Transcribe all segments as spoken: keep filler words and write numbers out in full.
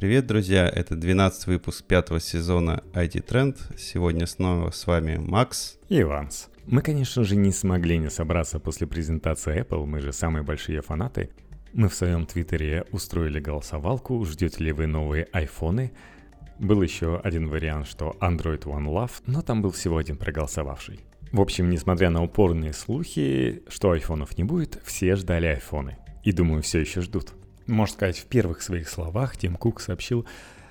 Привет, друзья! Это двенадцатый выпуск пятого сезона ай ти Trend. Сегодня снова с вами Макс и Иванс. Мы, конечно же, не смогли не собраться после презентации Apple, мы же самые большие фанаты. Мы в своем твиттере устроили голосовалку, ждете ли вы новые айфоны. Был еще один вариант, что Android One Love, но там был всего один проголосовавший. В общем, несмотря на упорные слухи, что айфонов не будет, все ждали айфоны. И, думаю, все еще ждут. Можно сказать, в первых своих словах Тим Кук сообщил: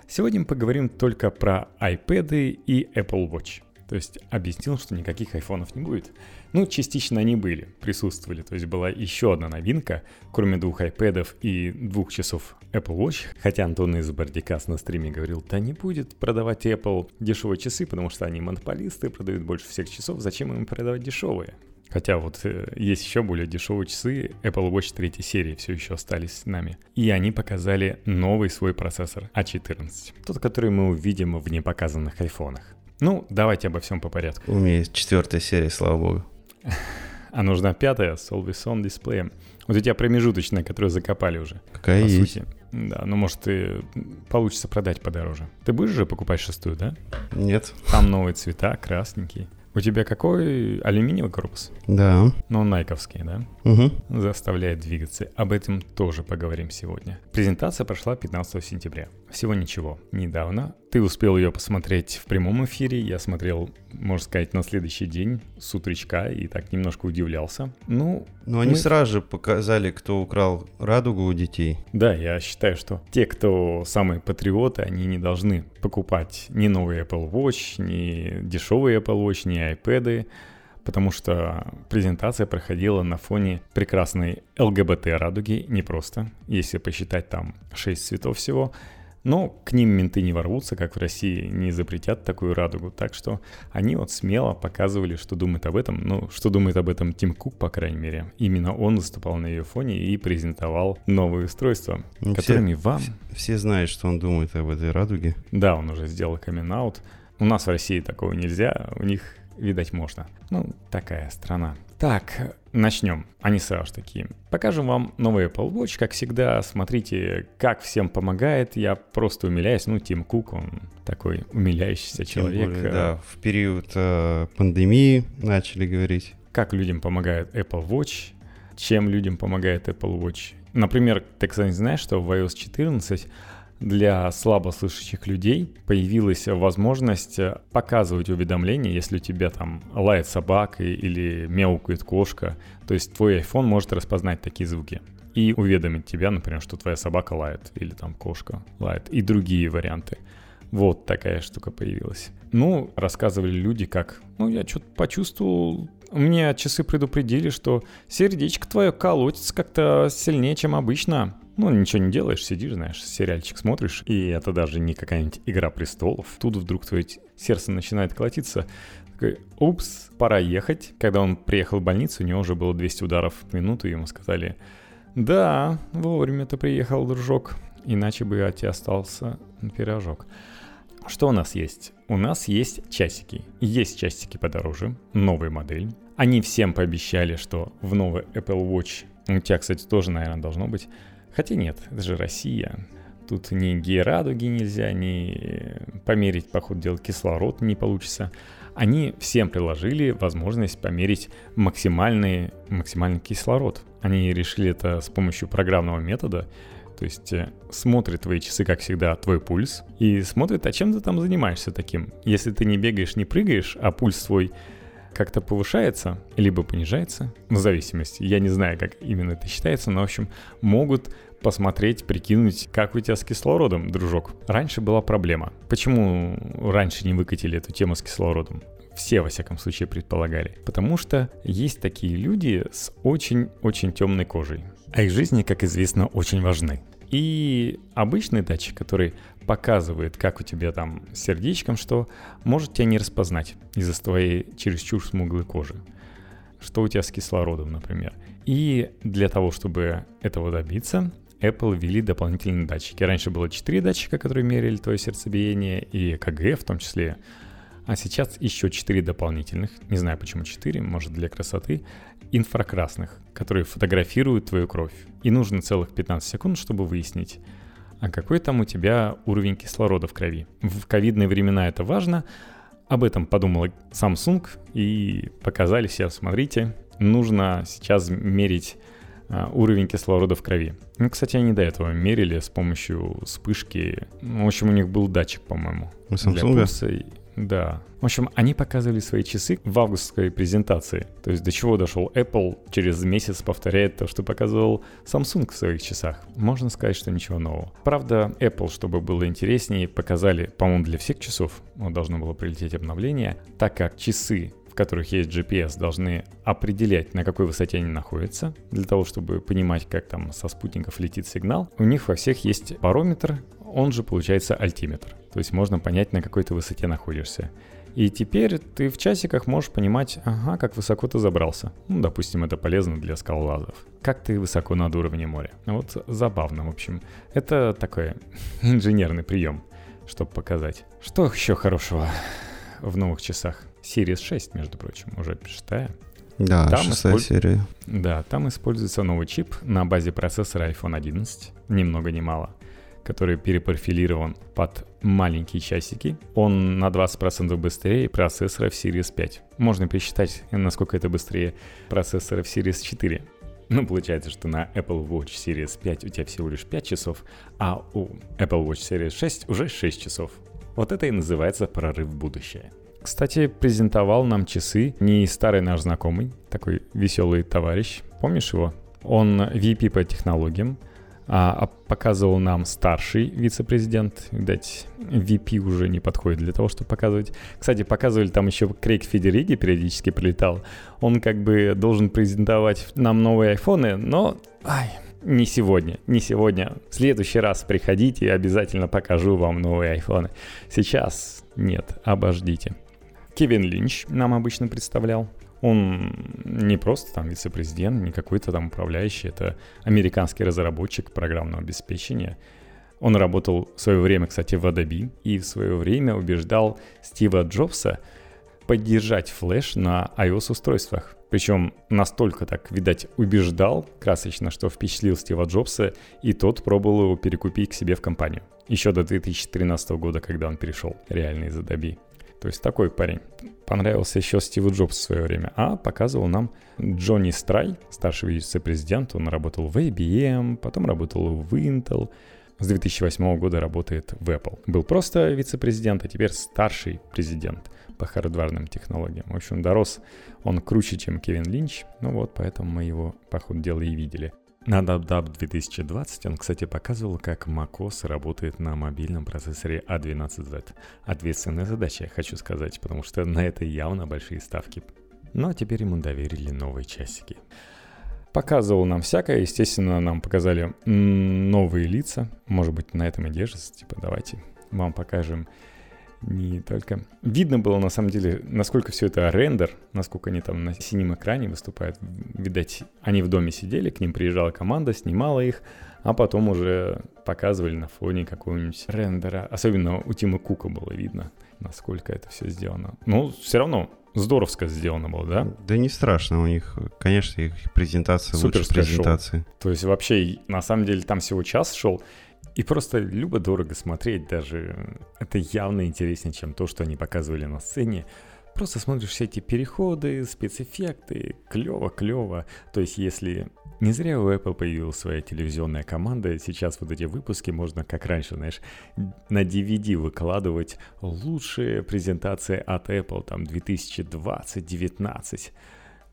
«Сегодня мы поговорим только про iPad'ы и Apple Watch». То есть объяснил, что никаких айфонов не будет. Ну, частично они были, присутствовали. То есть была еще одна новинка, кроме двух iPad'ов и двух часов Apple Watch. Хотя Антон из Бардикас на стриме говорил: да не будет продавать Apple дешевые часы, потому что они монополисты, продают больше всех часов. Зачем им продавать дешевые? Хотя вот э, есть еще более дешевые часы, Apple Watch третьей серии все еще остались с нами. И они показали новый свой процессор а четырнадцать. Тот, который мы увидим в непоказанных айфонах. Ну, давайте обо всем по порядку. У меня есть четвертая серия, слава богу. А нужна пятая с Always On дисплеем. Вот у тебя промежуточная, которую закопали уже. Какая по есть? Сути. Да, ну может и получится продать подороже. Ты будешь же покупать шестую, да? Нет. Там новые цвета, красненькие. У тебя какой? Алюминиевый корпус? Да. Ну, найковский, да? Угу. Заставляет двигаться. Об этом тоже поговорим сегодня. Презентация прошла пятнадцатого сентября. Всего ничего. Недавно. Ты успел ее посмотреть в прямом эфире. Я смотрел, можно сказать, на следующий день с утречка и так немножко удивлялся. Ну, Но мы... они сразу же показали, кто украл радугу у детей. Да, я считаю, что те, кто самые патриоты, они не должны покупать ни новый Apple Watch, ни дешевый Apple Watch, ни iPad'ы, потому что презентация проходила на фоне прекрасной эл гэ бэ тэ радуги, не просто, если посчитать там шесть цветов всего, но к ним менты не ворвутся, как в России, не запретят такую радугу, так что они вот смело показывали, что думают об этом, ну, что думает об этом Тим Кук, по крайней мере. Именно он выступал на ее фоне и презентовал новые устройства, ну, которыми все, вам... Все знают, что он думает об этой радуге. Да, он уже сделал камин-аут. У нас в России такого нельзя, у них... Видать, можно. Ну, такая страна. Так, начнем. Они сразу такие. Покажем вам новый Apple Watch. Как всегда, смотрите, как всем помогает. Я просто умиляюсь. Ну, Тим Кук, он такой умиляющийся человек. Более, да, в период э, пандемии начали говорить. Как людям помогает Apple Watch. Чем людям помогает Apple Watch. Например, ты, кстати, знаешь, что в ай о эс четырнадцать... для слабослышащих людей появилась возможность показывать уведомления, если у тебя там лает собака или мяукает кошка. То есть твой iPhone может распознать такие звуки и уведомить тебя, например, что твоя собака лает или там кошка лает и другие варианты. Вот такая штука появилась. Ну, рассказывали люди, как... Ну, я что-то почувствовал... Мне часы предупредили, что сердечко твое колотится как-то сильнее, чем обычно. Ну, ничего не делаешь, сидишь, знаешь, сериальчик смотришь. И это даже не какая-нибудь «Игра престолов». Тут вдруг твое сердце начинает колотиться. Такой, упс, пора ехать. Когда он приехал в больницу, у него уже было двести ударов в минуту. И ему сказали: да, вовремя ты приехал, дружок. Иначе бы от тебя остался пирожок. Что у нас есть? У нас есть часики. Есть часики подороже, новая модель. Они всем пообещали, что в новый Apple Watch... У тебя, кстати, тоже, наверное, должно быть. Хотя нет, это же Россия. Тут ни гей-радуги нельзя, ни померить, по ходу дела, кислород не получится. Они всем приложили возможность померить максимальный, максимальный кислород. Они решили это с помощью программного метода. То есть смотрит твои часы, как всегда, твой пульс и смотрит, а чем ты там занимаешься таким. Если ты не бегаешь, не прыгаешь, а пульс твой как-то повышается, либо понижается, в зависимости, я не знаю, как именно это считается, но, в общем, могут посмотреть, прикинуть, как у тебя с кислородом, дружок. Раньше была проблема. Почему раньше не выкатили эту тему с кислородом? Все, во всяком случае, предполагали. Потому что есть такие люди с очень-очень темной кожей. А их жизни, как известно, очень важны. И обычный датчик, который показывает, как у тебя там с сердечком, что может тебя не распознать из-за твоей чересчур смуглой кожи. Что у тебя с кислородом, например. И для того, чтобы этого добиться, Apple ввели дополнительные датчики. Раньше было четыре датчика, которые мерили твое сердцебиение и ка гэ в в том числе. А сейчас еще четыре дополнительных, не знаю почему четыре, может для красоты, инфракрасных, которые фотографируют твою кровь. И нужно целых пятнадцать секунд, чтобы выяснить, а какой там у тебя уровень кислорода в крови. В ковидные времена это важно. Об этом подумала Samsung и показали всем, смотрите, нужно сейчас мерить уровень кислорода в крови. Ну, кстати, они до этого мерили с помощью вспышки. В общем, у них был датчик, по-моему. У Samsung? Да. В общем, они показывали свои часы в августской презентации. То есть до чего дошел Apple, через месяц повторяет то, что показывал Samsung в своих часах. Можно сказать, что ничего нового. Правда, Apple, чтобы было интереснее, показали, по-моему, для всех часов, вот должно было прилететь обновление, так как часы, в которых есть джи пи эс, должны определять, на какой высоте они находятся, для того, чтобы понимать, как там со спутников летит сигнал. У них во всех есть барометр, он же получается альтиметр. То есть можно понять, на какой ты высоте находишься. И теперь ты в часиках можешь понимать, ага, как высоко ты забрался. Ну, допустим, это полезно для скалолазов. Как ты высоко над уровнем моря. Вот забавно, в общем. Это такой инженерный прием, чтобы показать. Что еще хорошего в новых часах? Series шесть, между прочим, уже шестая. Да, там шестая использ... серия. Да, там используется новый чип на базе процессора айфон одиннадцать, ни много ни мало, который перепрофилирован под маленькие часики. Он на двадцать процентов быстрее процессора в Series пять. Можно пересчитать, насколько это быстрее процессора в Series четыре. Ну, получается, что на Apple Watch Series пять у тебя всего лишь пять часов, а у Apple Watch Series шесть уже шесть часов. Вот это и называется прорыв в будущее. Кстати, презентовал нам часы не старый наш знакомый, такой веселый товарищ. Помнишь его? Он ви пи по технологиям. А показывал нам старший вице-президент. Видать, ви пи уже не подходит для того, чтобы показывать. Кстати, показывали там еще Крейг Федериги, периодически прилетал. Он как бы должен презентовать нам новые айфоны, но... Ай, не сегодня, не сегодня. В следующий раз приходите, обязательно покажу вам новые айфоны. Сейчас нет, обождите. Кевин Линч нам обычно представлял. Он не просто там вице-президент, не какой-то там управляющий. Это американский разработчик программного обеспечения. Он работал в свое время, кстати, в Adobe. И в свое время убеждал Стива Джобса поддержать флеш на iOS-устройствах. Причем настолько так, видать, убеждал красочно, что впечатлил Стива Джобса, и тот пробовал его перекупить к себе в компанию. Еще до две тысячи тринадцатого года, когда он перешел реально из Adobe. То есть такой парень. Понравился еще Стиву Джобсу в свое время. А показывал нам Джонни Страй, старший вице-президент. Он работал в ай би эм, потом работал в Intel. С две тысячи восьмого года работает в Apple. Был просто вице-президент, а теперь старший президент по хардварным технологиям. В общем, дорос он круче, чем Кевин Линч. Ну вот, поэтому мы его, по ходу дела, и видели. На DubDub две тысячи двадцать он, кстати, показывал, как macOS работает на мобильном процессоре а двенадцать зет. Ответственная задача, я хочу сказать, потому что на это явно большие ставки. Ну а теперь ему доверили новые часики. Показывал нам всякое, естественно, нам показали новые лица. Может быть, на этом и держится, типа давайте вам покажем. Не только. Видно было, на самом деле, насколько все это рендер, насколько они там на синем экране выступают. Видать, они в доме сидели, к ним приезжала команда, снимала их, а потом уже показывали на фоне какого-нибудь рендера. Особенно у Тима Кука было видно, насколько это все сделано. Ну, все равно здоровско сделано было, да? Да не страшно у них. Конечно, их презентация лучше презентации. То есть вообще, на самом деле, там всего час шел. И просто любо-дорого смотреть даже. Это явно интереснее, чем то, что они показывали на сцене. Просто смотришь все эти переходы, спецэффекты. Клево-клево. То есть если... Не зря у Apple появилась своя телевизионная команда. Сейчас вот эти выпуски можно, как раньше, знаешь, на ди ви ди выкладывать лучшие презентации от Apple. Там две тысячи двадцать, девятнадцать.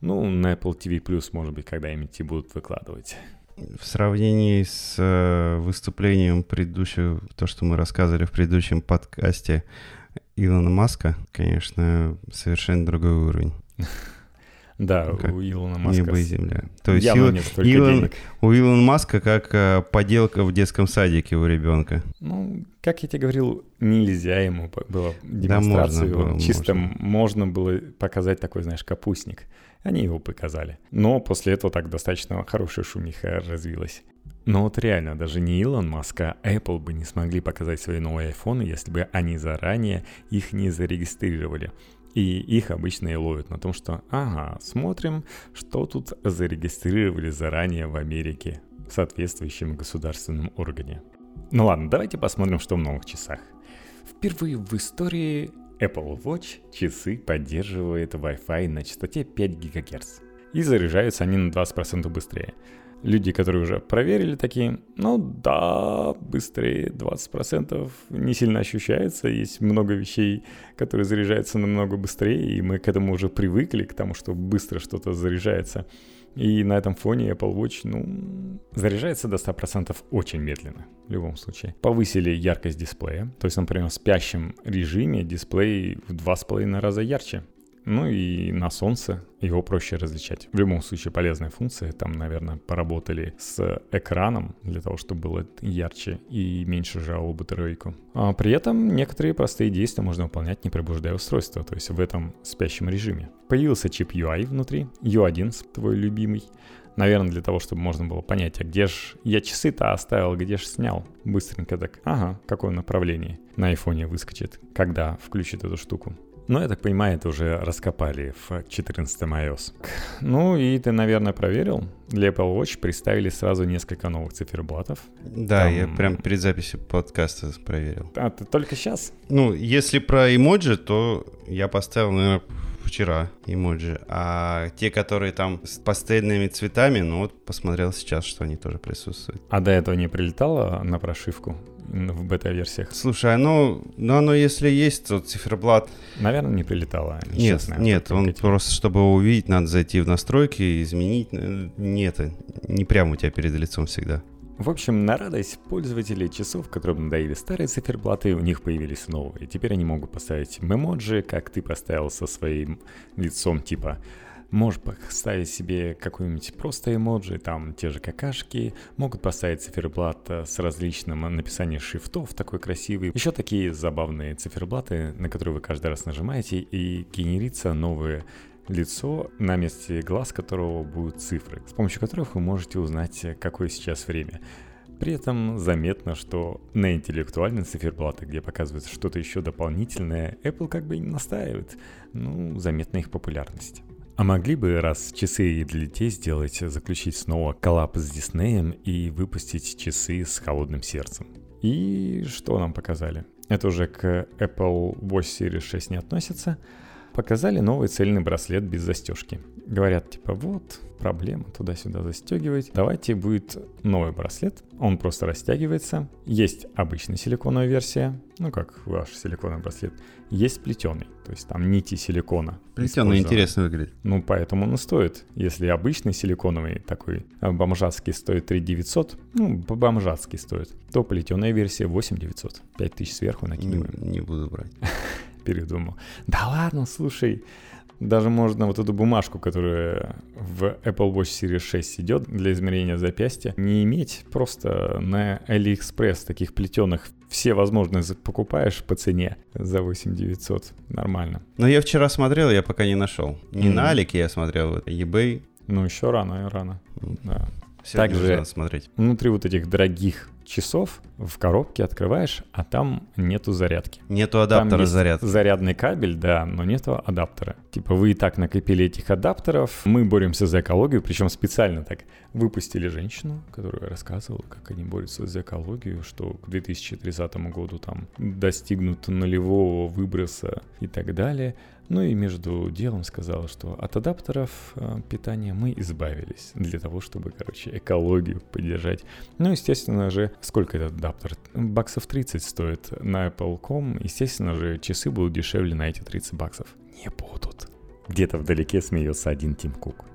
Ну, на Apple ти ви плюс, может быть, когда-нибудь и будут выкладывать. В сравнении с выступлением предыдущего, то, что мы рассказывали в предыдущем подкасте Илона Маска, конечно, совершенно другой уровень. Да, у Илона Маска небо и земля. То есть у Илона Маска как поделка в детском садике у ребенка. Ну, как я тебе говорил, нельзя ему было демонстрацию. Чисто можно было показать такой, знаешь, капустник. Они его показали. Но после этого так достаточно хорошая шумиха развилась. Но вот реально, даже не Илон Маск, а Apple бы не смогли показать свои новые айфоны, если бы они заранее их не зарегистрировали. И их обычно и ловят на том, что ага, смотрим, что тут зарегистрировали заранее в Америке в соответствующем государственном органе. Ну ладно, давайте посмотрим, что в новых часах. Впервые в истории Apple Watch часы поддерживает Wi-Fi на частоте пять гигагерц. И заряжаются они на двадцать процентов быстрее. Люди, которые уже проверили, такие, ну да, быстрее двадцать процентов не сильно ощущается. Есть много вещей, которые заряжаются намного быстрее, и мы к этому уже привыкли, к тому, что быстро что-то заряжается. И на этом фоне Apple Watch, ну, заряжается до ста процентов очень медленно, в любом случае. Повысили яркость дисплея, то есть, например, в спящем режиме дисплей в два с половиной раза ярче. Ну и на солнце его проще различать. В любом случае полезная функция. Там, наверное, поработали с экраном для того, чтобы было ярче и меньше жрало батарейку. А при этом некоторые простые действия можно выполнять, не пробуждая устройство, то есть в этом спящем режиме. Появился чип ю ай внутри, ю один, твой любимый. Наверное, для того, чтобы можно было понять, а где же я часы-то оставил, где же снял. Быстренько так, ага, какое направление на айфоне выскочит, когда включит эту штуку. Но, я так понимаю, это уже раскопали в четырнадцатом iOS. Ну и ты, наверное, проверил. Для Apple Watch представили сразу несколько новых циферблатов. Да, там... я прям перед записью подкаста проверил. А, ты только сейчас? Ну, если про эмоджи, то я поставил, наверное, вчера эмоджи. А те, которые там с пастельными цветами, ну вот посмотрел сейчас, что они тоже присутствуют. А до этого не прилетало на прошивку? В бета-версиях. Слушай, оно, ну оно если есть, то циферблат... Наверное, не прилетало. Нет, честно, нет, он этим. Просто, чтобы его увидеть, надо зайти в настройки и изменить. Нет, не прямо у тебя перед лицом всегда. В общем, на радость пользователей часов, которым надоели старые циферблаты, у них появились новые. Теперь они могут поставить мемоджи, как ты поставил со своим лицом, типа... Можешь поставить себе какую-нибудь просто эмоджи, там те же какашки. Могут поставить циферблат с различным написанием шрифтов, такой красивый. Еще такие забавные циферблаты, на которые вы каждый раз нажимаете, и генерится новое лицо, на месте глаз которого будут цифры, с помощью которых вы можете узнать, какое сейчас время. При этом заметно, что на интеллектуальные циферблаты, где показывается что-то еще дополнительное, Apple как бы не настаивает. Ну, заметна их популярность. А могли бы, раз часы и для детей сделать, заключить снова коллаб с Диснеем и выпустить часы с холодным сердцем? И что нам показали? Это уже к Apple Watch Series шесть не относится. Показали новый цельный браслет без застежки. Говорят, типа, вот, проблема туда-сюда застегивать. Давайте будет новый браслет. Он просто растягивается. Есть обычная силиконовая версия, ну как ваш силиконовый браслет. Есть плетеный, то есть там нити силикона. Плетеный интересно выглядит. Ну поэтому он и стоит. Если обычный силиконовый такой бомжатский стоит три тысячи девятьсот, ну бомжатский стоит, то плетеная версия восемь тысяч девятьсот. пять тысяч сверху накидываем. Не, не буду брать. Передумал. Да ладно, слушай. Даже можно вот эту бумажку, которая в Apple Watch Series шесть идет для измерения запястья, не иметь. Просто на AliExpress таких плетеных все возможные покупаешь по цене за восемь тысяч девятьсот. Нормально. Но я вчера смотрел, я пока не нашел. Не mm-hmm. на Алике я смотрел, это eBay. Ну еще рано, рано. Mm-hmm. Да. Также внутри вот этих дорогих часов в коробке открываешь, а там нету зарядки. Нету адаптера зарядки. Зарядный кабель, да, но нету адаптера. Типа вы и так накопили этих адаптеров. Мы боремся за экологию, причем специально так выпустили женщину, которая рассказывала, как они борются за экологию, что к две тысячи тридцатому году там достигнут нулевого выброса и так далее. Ну и между делом сказала, что от адаптеров питания мы избавились для того, чтобы, короче, экологию поддержать. Ну, естественно же, сколько этот адаптер? Баксов тридцать стоит на Apple точка ком. Естественно же, часы будут дешевле на эти тридцать баксов. Не будут. Где-то вдалеке смеется один Тим Кук.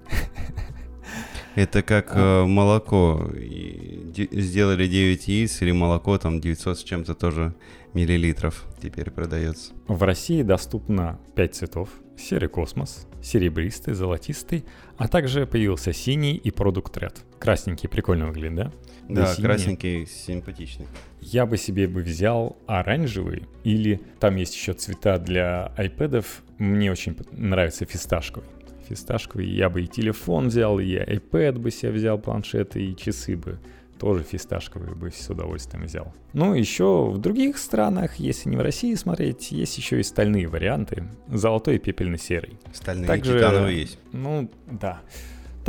Это как а. э, молоко. Д- сделали девять яиц или молоко там девятьсот с чем-то тоже миллилитров теперь продается. В России доступно пять цветов. Серый космос, серебристый, золотистый, а также появился синий и продукт Red. Красненький прикольно выглядит, да? Да, да, красненький, симпатичный. Я бы себе бы взял оранжевый, или там есть еще цвета для айпэдов. Мне очень нравится фисташковый. Фисташковый, я бы и телефон взял, и iPad бы себе взял, планшеты, и часы бы. Тоже фисташковые бы с удовольствием взял. Ну, еще в других странах, если не в России смотреть, есть еще и стальные варианты. Золотой и пепельно-серый. Стальные и титановые есть. Ну, да.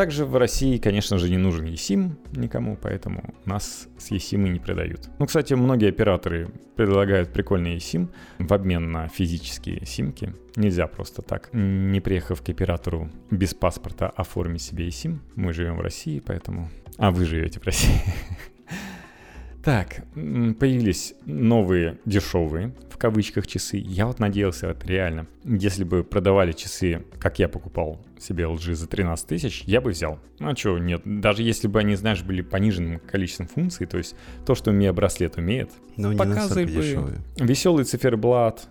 Также в России, конечно же, не нужен eSIM никому, поэтому нас с eSIM не продают. Ну, кстати, многие операторы предлагают прикольный eSIM в обмен на физические симки. Нельзя просто так, не приехав к оператору без паспорта, оформить себе eSIM. Мы живем в России, поэтому... А вы живете в России. Так, появились новые дешевые, в кавычках, часы. Я вот надеялся, вот реально, если бы продавали часы, как я покупал себе эл джи за тринадцать тысяч, я бы взял. А чё, нет, даже если бы они, знаешь, были пониженным количеством функций, то есть то, что у меня браслет умеет, но показывай бы дешевые. Веселый циферблат.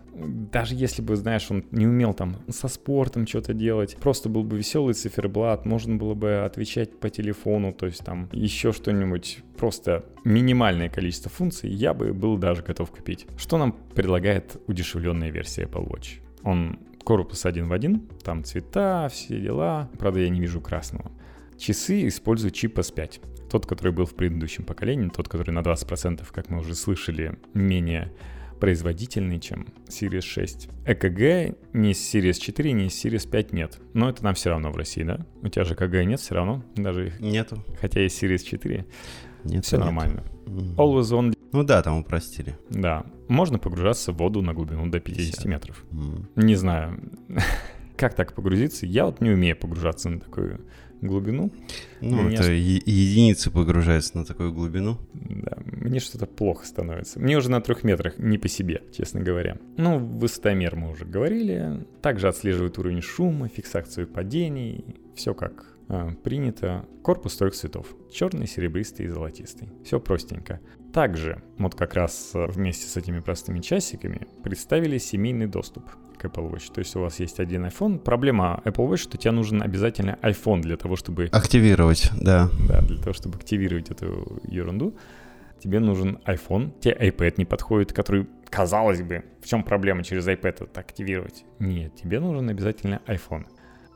Даже если бы, знаешь, он не умел там со спортом что-то делать, просто был бы веселый циферблат, можно было бы отвечать по телефону, то есть там еще что-нибудь, просто минимальное количество функций, я бы был даже готов купить. Что нам предлагает удешевленная версия Apple Watch? Он корпус один в один, там цвета, все дела, правда я не вижу красного. Часы используют чип эс пять. Тот, который был в предыдущем поколении, тот, который на двадцать процентов, как мы уже слышали, менее... производительный, чем Series шесть. ЭКГ ни с Series четыре, ни с Series пять нет. Но это нам все равно в России, да? У тебя же ЭКГ нет все равно? Даже их... Нету. Хотя есть Series четыре. Нет, все нет. Нормально. Mm-hmm. Always on... Ну да, там упростили. Да. Можно погружаться в воду на глубину до пятьдесят, пятьдесят метров. Mm-hmm. Не знаю, как так погрузиться. Я вот не умею погружаться на такую... глубину. Ну, мне это аж... е- единицы погружаются на такую глубину. Да, мне что-то плохо становится. Мне уже на трех метрах не по себе, честно говоря. Ну, высотомер мы уже говорили. Также отслеживает уровень шума, фиксацию падений. Все как а, принято. Корпус трех цветов. Черный, серебристый и золотистый. Все простенько. Также, вот как раз вместе с этими простыми часиками, представили семейный доступ к Apple Watch. То есть у вас есть один iPhone. Проблема Apple Watch, что тебе нужен обязательно iPhone для того, чтобы... Активировать, да. Да, для того, чтобы активировать эту ерунду. Тебе нужен iPhone. Тебе iPad не подходит, который, казалось бы, в чем проблема через iPad это активировать? Нет, тебе нужен обязательно iPhone.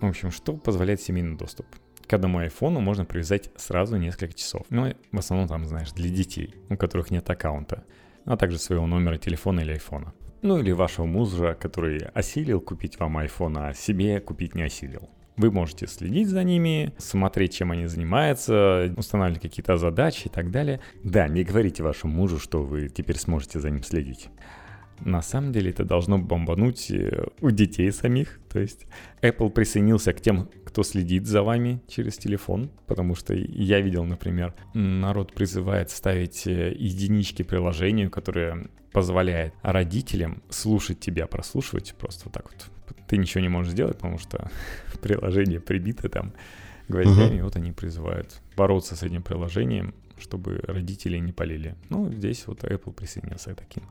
В общем, что позволяет семейный доступ? К одному айфону можно привязать сразу несколько часов. Ну, в основном там, знаешь, для детей, у которых нет аккаунта, а также своего номера телефона или айфона. Ну, или вашего мужа, который осилил купить вам айфон, а себе купить не осилил. Вы можете следить за ними, смотреть, чем они занимаются, устанавливать какие-то задачи и так далее. Да, не говорите вашему мужу, что вы теперь сможете за ним следить. На самом деле это должно бомбануть у детей самих. То есть Apple присоединился к тем, кто следит за вами через телефон. Потому что я видел, например, народ призывает ставить единички приложению, которое позволяет родителям слушать тебя, прослушивать. Просто вот так вот. Ты ничего не можешь сделать, потому что приложение прибито там гвоздями. Вот они призывают бороться с этим приложением, чтобы родители не палили. Ну, здесь вот Apple присоединился к таким.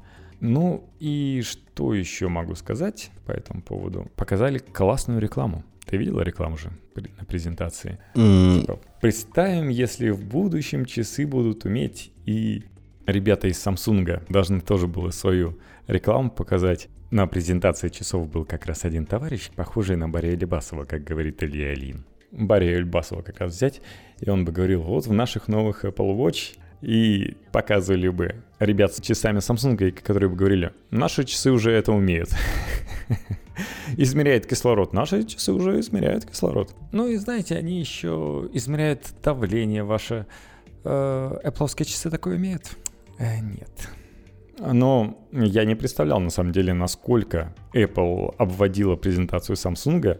Ну и что еще могу сказать по этому поводу? Показали классную рекламу. Ты видела рекламу же на презентации? Mm. Представим, если в будущем часы будут уметь. И ребята из Samsung должны тоже было свою рекламу показать. На презентации часов был как раз один товарищ, похожий на Барри Эльбасова, как говорит Илья Ильин. Барри Эльбасова как раз взять, и он бы говорил, вот в наших новых Apple Watch... И показывали бы ребят с часами Samsung, которые бы говорили, наши часы уже это умеют. Измеряет кислород. Наши часы уже измеряют кислород. Ну и знаете, они еще измеряют давление ваше. Apple-овские часы такое умеют? Нет. Но я не представлял, на самом деле, насколько Apple обводила презентацию Samsung,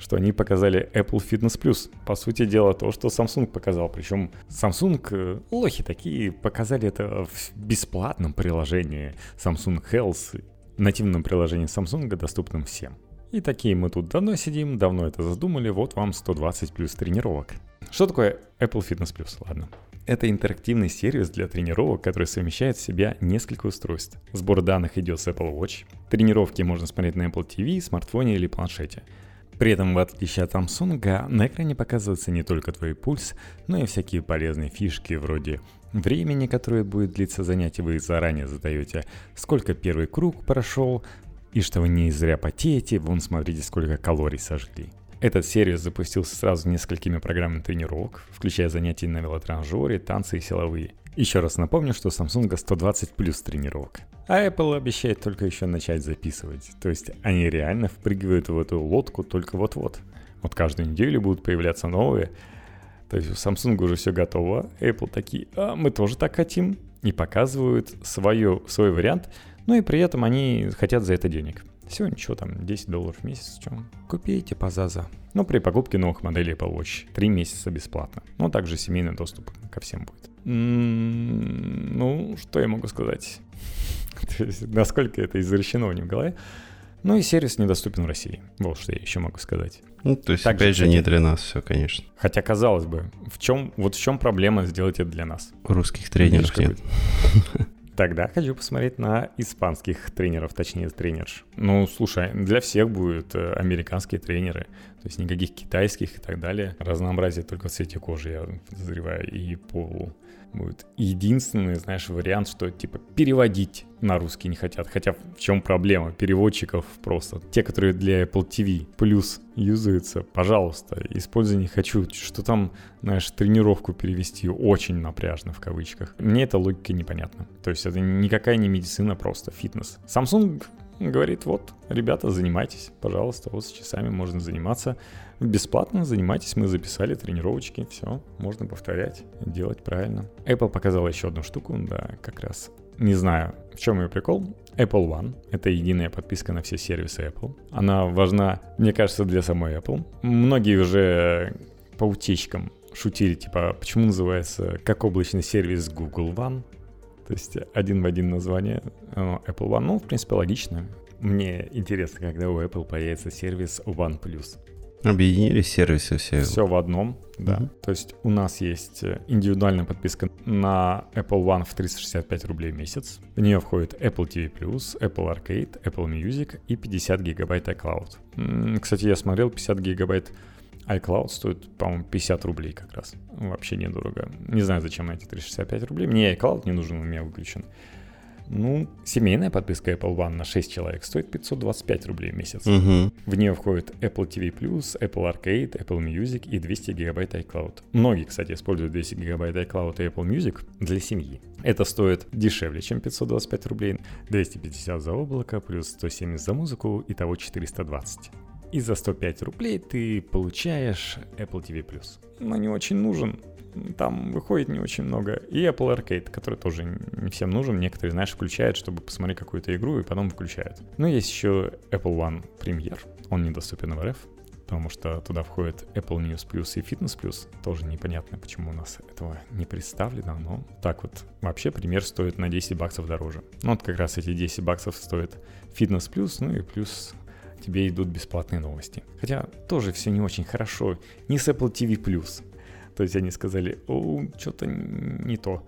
что они показали Apple Fitness Plus. По сути дела, то, что Samsung показал. Причем Samsung, лохи такие, показали это в бесплатном приложении Samsung Health, нативном приложении Samsung, доступном всем. И такие мы тут давно сидим, давно это задумали, вот вам сто двадцать плюс тренировок. Что такое Apple Fitness Plus? Ладно. Это интерактивный сервис для тренировок, который совмещает в себя несколько устройств. Сбор данных идет с Apple Watch. Тренировки можно смотреть на Apple ти ви, смартфоне или планшете. При этом, в отличие от Samsung, на экране показывается не только твой пульс, но и всякие полезные фишки вроде времени, которое будет длиться занятие, вы заранее задаете, сколько первый круг прошел, и что вы не зря потеете, вон смотрите, сколько калорий сожгли. Этот сервис запустился сразу несколькими программами тренировок, включая занятия на велотренажере, танцы и силовые. Еще раз напомню, что у Samsung сто двадцать плюс тренировок. А Apple обещает только еще начать записывать. То есть они реально впрыгивают в эту лодку только вот-вот. Вот каждую неделю будут появляться новые, То есть у Samsung уже все готово, Apple такие, а мы тоже так хотим, и показывают свое, свой вариант, ну и при этом они хотят за это денег. Всего ничего, там, десять долларов в месяц, чем купите по ЗАЗа. Но при покупке новых моделей Apple Watch три месяца бесплатно. Но также семейный доступ ко всем будет. М-м-м, ну, что я могу сказать? То есть, насколько это извращено у них в голове. Ну и сервис недоступен в России. Вот что я еще могу сказать. Ну, то есть, также, опять же, кстати, не для нас все, конечно. Хотя, казалось бы, в чем, вот в чем проблема сделать это для нас? Русских тренеров нет. Тогда хочу посмотреть на испанских тренеров, точнее тренерш. Ну, слушай, для всех будут американские тренеры, то есть никаких китайских и так далее. Разнообразие только в цвете кожи, я подозреваю, и полу будет. Единственный, знаешь, вариант, что типа переводить на русский не хотят. Хотя в чем проблема? Переводчиков просто. Те, которые для Apple ти ви плюс юзаются, пожалуйста, используй не хочу. Что там, знаешь, тренировку перевести очень напряжно в кавычках. Мне эта логика непонятна. То есть это никакая не медицина, просто фитнес. Samsung говорит, вот, ребята, занимайтесь, пожалуйста, вот с часами можно заниматься. Бесплатно занимайтесь, мы записали тренировочки, все, можно повторять, делать правильно. Apple показала еще одну штуку, да, как раз, не знаю, в чем ее прикол. Apple One — это единая подписка на все сервисы Apple. Она важна, мне кажется, для самой Apple. Многие уже по утечкам шутили, типа, почему называется как облачный сервис Google One? То есть один в один название Apple One. Ну, в принципе, логично. Мне интересно, когда у Apple появится сервис One Plus. Объединили сервисы все. Все в одном, да. Mm-hmm. То есть у нас есть индивидуальная подписка на Apple One в триста шестьдесят пять рублей в месяц. В нее входит Apple ти ви плюс, Apple Arcade, Apple Music и пятьдесят гигабайт iCloud. Кстати, я смотрел, пятьдесят гигабайт iCloud стоит, по-моему, пятьдесят рублей как раз. Вообще недорого. Не знаю, зачем на эти триста шестьдесят пять рублей. Мне iCloud не нужен, у меня выключен. Ну, семейная подписка Apple One на шесть человек стоит пятьсот двадцать пять рублей в месяц. Угу. В нее входит Apple ти ви плюс, Apple Arcade, Apple Music и двести гигабайт iCloud. Многие, кстати, используют двести гигабайт iCloud и Apple Music для семьи. Это стоит дешевле, чем пятьсот двадцать пять рублей. двести пятьдесят за облако, плюс сто семьдесят за музыку, итого четыреста двадцать. И за сто пять рублей ты получаешь Apple ти ви плюс. Но не очень нужен. Там выходит не очень много. И Apple Arcade, который тоже не всем нужен. Некоторые, знаешь, включают, чтобы посмотреть какую-то игру, и потом выключают. Но есть еще Apple One Premier. Он недоступен в эр эф, потому что туда входят Apple News Plus и Fitness Plus. Тоже непонятно, почему у нас этого не представлено, но так вот. Вообще, пример стоит на десять баксов дороже. Ну вот как раз эти десять баксов стоит Fitness Plus, ну и плюс... тебе идут бесплатные новости. Хотя тоже все не очень хорошо. Не с Apple ти ви плюс. То есть они сказали, о, что-то не то.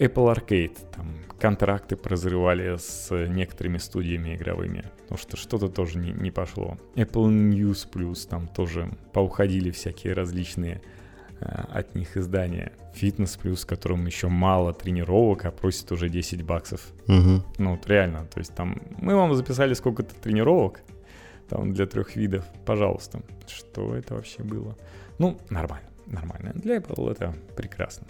Apple Arcade. Там контракты прозревали с некоторыми студиями игровыми. Потому что что-то тоже не, не пошло. Apple News Plus. Там тоже поуходили всякие различные э, от них издания. Fitness Plus, которому еще мало тренировок, а просит уже десять баксов. Угу. Ну вот реально. То есть там мы вам записали сколько-то тренировок. Там для трех видов, пожалуйста. Что это вообще было? Ну, нормально, нормально. Для Apple это прекрасно.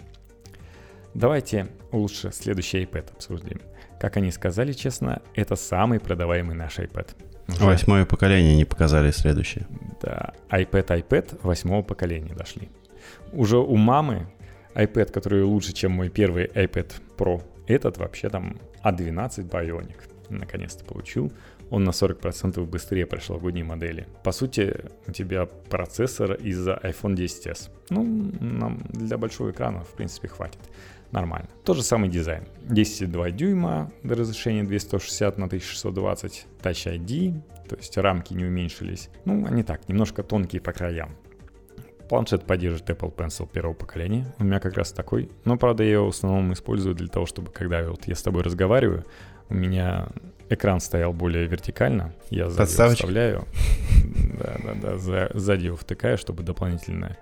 Давайте лучше следующий iPad обсудим. Как они сказали честно, это самый продаваемый наш iPad. Уже... Восьмое поколение не показали следующее. Да, iPad, iPad восьмого поколения дошли. Уже у мамы iPad, который лучше, чем мой первый iPad Pro. Этот вообще там а двенадцать Bionic. Наконец-то получил. Он на сорок процентов быстрее прошлогодней модели. По сути, у тебя процессор из-за iPhone икс эс. Ну, нам для большого экрана, в принципе, хватит. Нормально. Тот же самый дизайн. десять целых два десятых дюйма до разрешения двести шестьдесят на тысяча шестьсот двадцать. Touch ай ди, то есть рамки не уменьшились. Ну, они так, немножко тонкие по краям. Планшет поддерживает Apple Pencil первого поколения. У меня как раз такой. Но, правда, я его в основном использую для того, чтобы, когда вот я с тобой разговариваю, у меня... экран стоял более вертикально. Я сзади вставляю. Да, да, да. За, сзади его втыкаю, чтобы дополнительно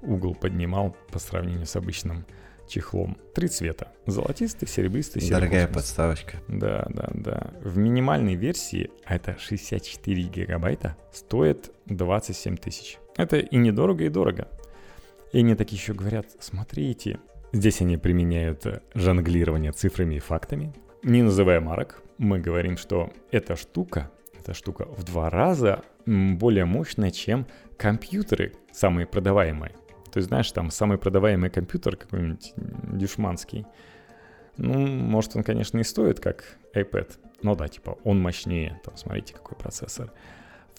угол поднимал по сравнению с обычным чехлом. Три цвета. Золотистый, серебристый, серебристый. Дорогая подставочка. Да, да, да. В минимальной версии, а это шестьдесят четыре гигабайта, стоит двадцать семь тысяч. Это и недорого, и дорого. И они такие еще говорят, смотрите. Здесь они применяют жонглирование цифрами и фактами. Не называя марок, мы говорим, что эта штука, эта штука в два раза более мощная, чем компьютеры, самые продаваемые. То есть, знаешь, там самый продаваемый компьютер какой-нибудь дешманский. Ну, может, он, конечно, и стоит, как iPad. Но да, типа, он мощнее. Там, смотрите, какой процессор.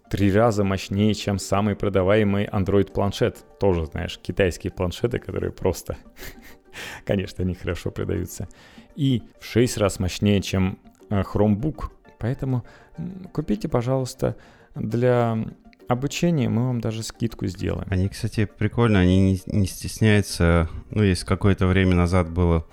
В три раза мощнее, чем самый продаваемый Android-планшет. Тоже, знаешь, китайские планшеты, которые просто... Конечно, они хорошо продаются. И в шесть раз мощнее, чем Chromebook. Поэтому купите, пожалуйста, для... обучение, мы вам даже скидку сделаем. Они, кстати, прикольно, они не, не стесняются. Ну, если какое-то время назад было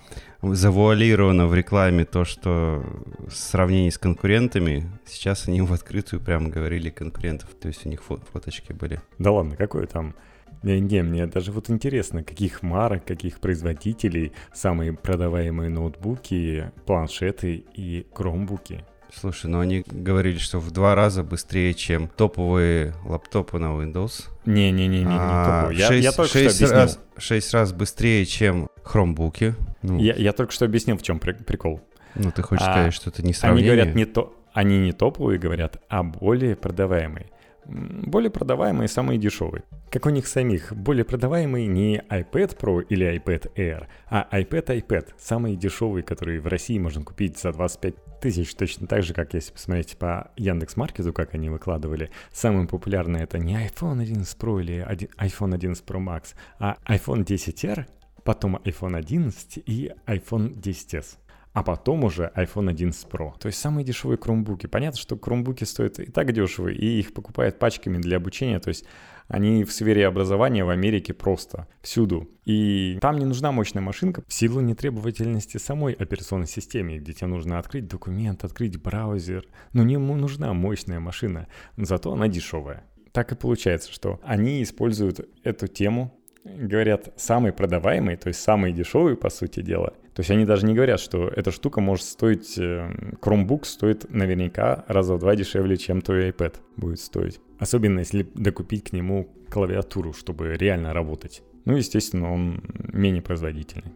завуалировано в рекламе то, что в сравнении с конкурентами, сейчас они в открытую прямо говорили конкурентов. То есть у них фо- фоточки были. Да ладно, какое там... Не, не, мне даже вот интересно, каких марок, каких производителей самые продаваемые ноутбуки, планшеты и кромбуки. Слушай, ну они говорили, что в два раза быстрее, чем топовые лаптопы на Windows. Не-не-не, не, не, не, не, не топовые. Я, шесть, я только шесть что объяснил. Раз, шесть раз быстрее, чем хромбуки. Ну. Я, я только что объяснил, в чем прикол. Ну ты хочешь а, сказать, что это не сравнение? Они говорят, не то, они не топовые, говорят, а более продаваемые. Более продаваемые самые дешевые. Как у них самих, более продаваемые не iPad Pro или iPad Air, а iPad iPad, самые дешевые, которые в России можно купить за двадцать пять тысяч. Точно так же, как если посмотреть по Яндекс.Маркету, как они выкладывали. Самым популярным это не iPhone одиннадцать Pro или iPhone одиннадцать Pro Max, а iPhone X R, потом iPhone одиннадцать и iPhone X S. А потом уже iPhone одиннадцать Pro. То есть самые дешевые кромбуки. Понятно, что кромбуки стоят и так дешево, и их покупают пачками для обучения. То есть они в сфере образования в Америке просто всюду. И там не нужна мощная машинка в силу нетребовательности самой операционной системы, где тебе нужно открыть документ, открыть браузер. Но не нужна мощная машина, зато она дешевая. Так и получается, что они используют эту тему. Говорят, самый продаваемый, то есть самый дешевый, по сути дела. То есть они даже не говорят, что эта штука может стоить... Chromebook стоит наверняка раза в два дешевле, чем твой iPad будет стоить. Особенно если докупить к нему клавиатуру, чтобы реально работать. Ну, естественно, он менее производительный.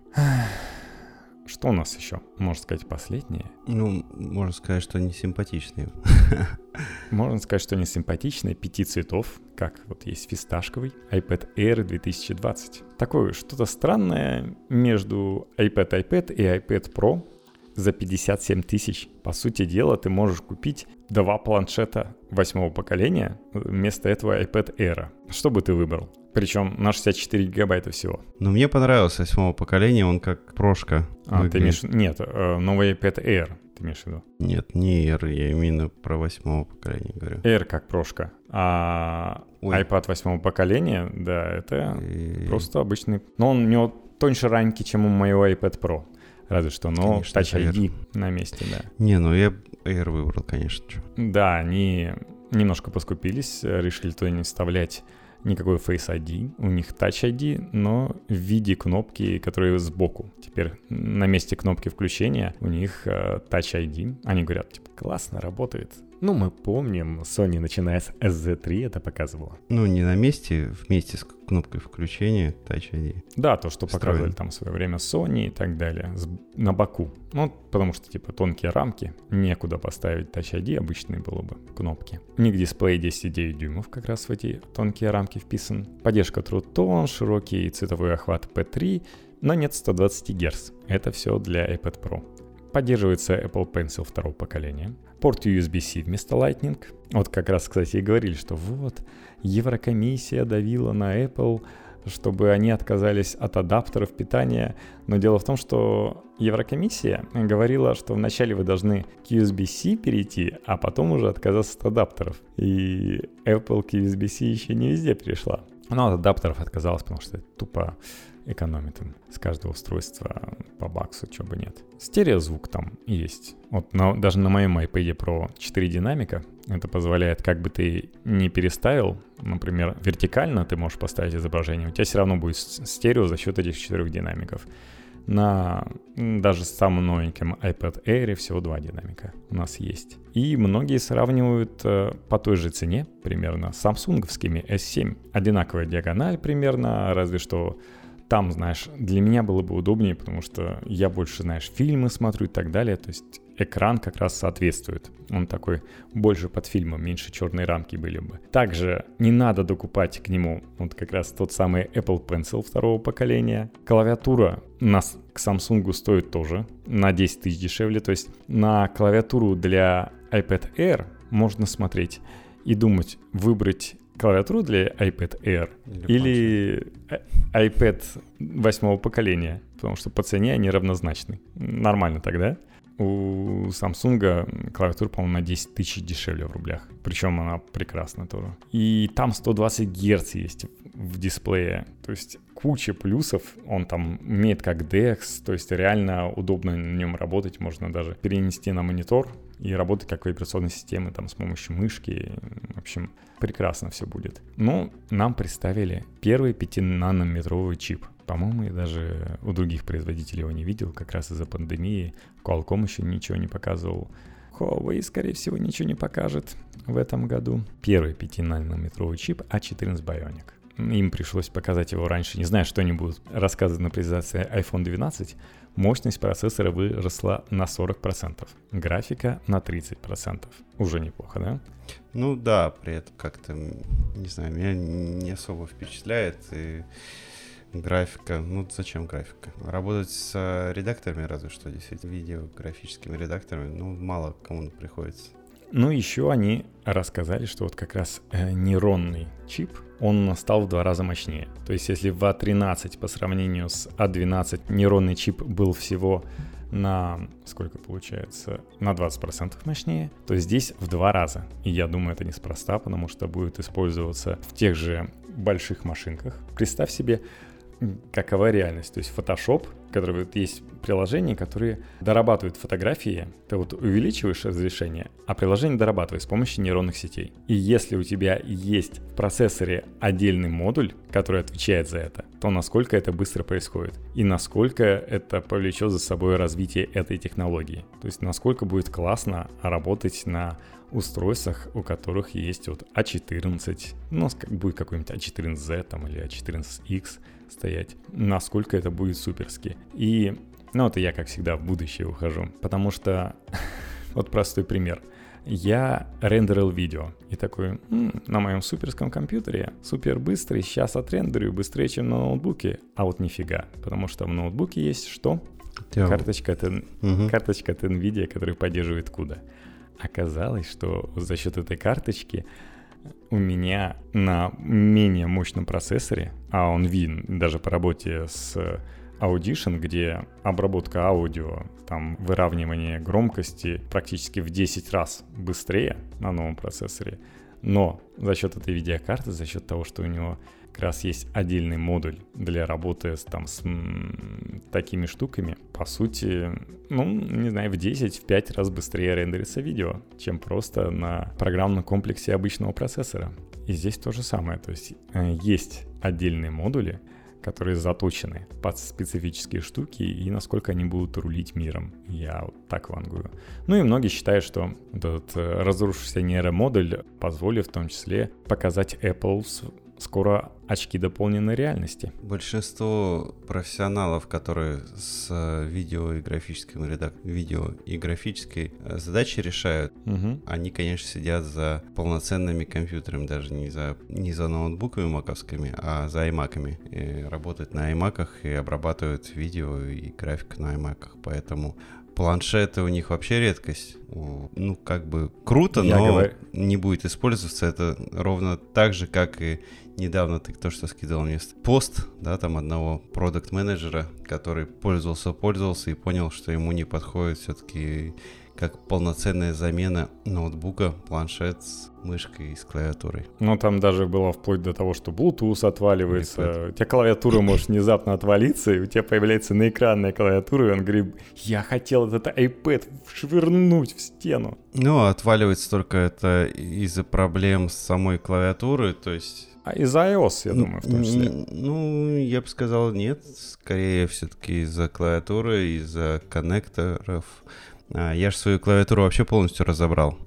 Что у нас еще? Можно сказать, последнее? Ну, можно сказать, что они симпатичные. Можно сказать, что они симпатичные. Пяти цветов, как вот есть фисташковый, iPad Air две тысячи двадцать. Такое что-то странное между iPad iPad и iPad Pro за пятьдесят семь тысяч. По сути дела, ты можешь купить два планшета восьмого поколения, вместо этого iPad Air. Что бы ты выбрал? Причем на шестьдесят четыре гигабайта всего. Но мне понравился восьмого поколения, он как прошка. А, выглядит. Ты имеешь... Нет, новый iPad Air, ты имеешь в виду? Нет, не Air, я именно про восьмого поколения говорю. Air как прошка. А Ой. iPad восьмого поколения, да, это И... просто обычный... Но он у него тоньше рамки, чем у моего iPad Pro. Разве что, но конечно, Touch ай ди Air на месте, да. Не, ну я Air выбрал, конечно. Да, они немножко поскупились, решили туда не вставлять... Никакой Face ай ди, у них Touch ай ди, но в виде кнопки, которая сбоку. Теперь на месте кнопки включения у них э, Touch ай ди. Они говорят, типа, классно работает. Ну, мы помним, Sony, начиная с эс зет три, это показывало. Ну, не на месте, вместе с кнопкой включения Touch ай ди. Да, то, что встроен. Показывали там в свое время Sony и так далее, с, на боку. Ну, потому что, типа, тонкие рамки, некуда поставить Touch ай ди, обычные было бы кнопки. У них дисплей десять и девять десятых дюймов как раз в эти тонкие рамки вписан. Поддержка True Tone, широкий цветовой охват пи три, но нет сто двадцать герц. Это все для iPad Pro. Поддерживается Apple Pencil второго поколения. Порт ю эс би-C вместо Lightning. Вот как раз, кстати, и говорили, что вот, Еврокомиссия давила на Apple, чтобы они отказались от адаптеров питания. Но дело в том, что Еврокомиссия говорила, что вначале вы должны к ю эс би-C перейти, а потом уже отказаться от адаптеров. И Apple к ю эс би-C еще не везде перешла. Но от адаптеров отказалась, потому что это тупо... экономит им с каждого устройства по баксу, чего бы нет. Стереозвук там есть. Вот на, даже на моем iPad Pro четыре динамика. Это позволяет, как бы ты ни переставил, например, вертикально ты можешь поставить изображение, у тебя все равно будет стерео за счет этих четырех динамиков. На даже самом новеньком iPad Air всего два динамика у нас есть. И многие сравнивают э, по той же цене примерно с самсунговскими эс семь. Одинаковая диагональ примерно, разве что... Там, знаешь, для меня было бы удобнее, потому что я больше, знаешь, фильмы смотрю и так далее. То есть экран как раз соответствует. Он такой больше под фильмом, меньше черной рамки были бы. Также не надо докупать к нему вот как раз тот самый Apple Pencil второго поколения. Клавиатура у нас к Samsung стоит тоже на десять тысяч дешевле. То есть на клавиатуру для iPad Air можно смотреть и думать, выбрать клавиатуру для iPad Air или, или iPad восьмого поколения, потому что по цене они равнозначны. Нормально тогда. У Samsung клавиатура, по-моему, на десять тысяч дешевле в рублях. Причем она прекрасна тоже. И там сто двадцать герц есть в дисплее. То есть куча плюсов. Он там умеет как декс. То есть реально удобно на нем работать. Можно даже перенести на монитор и работать как операционной системы там с помощью мышки. В общем, прекрасно все будет. Ну, нам представили первый пятинанометровый чип. По-моему, я даже у других производителей его не видел, как раз из-за пандемии. Qualcomm еще ничего не показывал. Huawei, скорее всего, ничего не покажет в этом году. Первый пятинанометровый чип а четырнадцать Bionic. Им пришлось показать его раньше. Не знаю, что они будут рассказывать на презентации айфон двенадцать. Мощность процессора выросла на сорок процентов. Графика на тридцать процентов. Уже неплохо, да? Ну да, при этом как-то, не знаю, меня не особо впечатляет. И... графика. Ну, зачем графика? Работать с редакторами разве что, действительно, видеографическими редакторами, ну, мало кому приходится. Ну, еще они рассказали, что вот как раз э, нейронный чип, он стал в два раза мощнее. То есть, если в а тринадцать по сравнению с а двенадцать нейронный чип был всего на, сколько получается, на двадцать процентов мощнее, то здесь в два раза. И я думаю, это неспроста, потому что будет использоваться в тех же больших машинках. Представь себе, какова реальность. То есть Photoshop, который вот есть приложения, которые дорабатывают фотографии. Ты вот увеличиваешь разрешение, а приложение дорабатывает с помощью нейронных сетей. И если у тебя есть в процессоре отдельный модуль, который отвечает за это, то насколько это быстро происходит и насколько это повлечет за собой развитие этой технологии. То есть насколько будет классно работать на устройствах, у которых есть вот а четырнадцать, ну, будет какой-нибудь а четырнадцать зет там, или а четырнадцать икс стоять, насколько это будет суперски. И, ну, это я, как всегда, в будущее ухожу, потому что, вот простой пример. Я рендерил видео и такой, м-м, на моем суперском компьютере, супер быстрый, сейчас отрендерю быстрее, чем на ноутбуке, а вот нифига, потому что в ноутбуке есть что? Карточка от, угу. карточка от NVIDIA, которая поддерживает куда. Оказалось, что за счет этой карточки у меня на менее мощном процессоре, а он виден даже по работе с Audition, где обработка аудио, там выравнивание громкости практически в десять раз быстрее на новом процессоре, но за счет этой видеокарты, за счет того, что у него как раз есть отдельный модуль для работы с, там, с м, такими штуками, по сути, ну, не знаю, в десять-пять раз быстрее рендерится видео, чем просто на программном комплексе обычного процессора. И здесь то же самое, то есть есть отдельные модули, которые заточены под специфические штуки и насколько они будут рулить миром. Я вот так вангую. Ну и многие считают, что вот этот разрушившийся нейромодуль позволит в том числе показать Apple скоро очки дополненной реальности. Большинство профессионалов, которые с видео и графическим редактором, видео и графической задачи решают, угу. они, конечно, сидят за полноценными компьютерами, даже не за, не за ноутбуками маковскими, а за аймаками. И работают на аймаках и обрабатывают видео и графику на аймаках, поэтому... Планшеты у них вообще редкость. Ну, как бы круто, Я но говорю... не будет использоваться. Это ровно так же, как и недавно ты то, что скидывал мне пост, да, там одного продакт-менеджера, который пользовался-пользовался и понял, что ему не подходит все-таки как полноценная замена ноутбука, планшет с мышкой и с клавиатурой. Ну, там даже было вплоть до того, что Bluetooth отваливается, iPad. У тебя клавиатура может внезапно отвалиться, и у тебя появляется наэкранная клавиатура, и он говорит, я хотел этот iPad швырнуть в стену. Ну, отваливается только это из-за проблем с самой клавиатурой, то есть... А из-за iOS, я думаю, в том числе. Ну, я бы сказал, нет. Скорее, все-таки из-за клавиатуры, из-за коннекторов... Я же свою клавиатуру вообще полностью разобрал.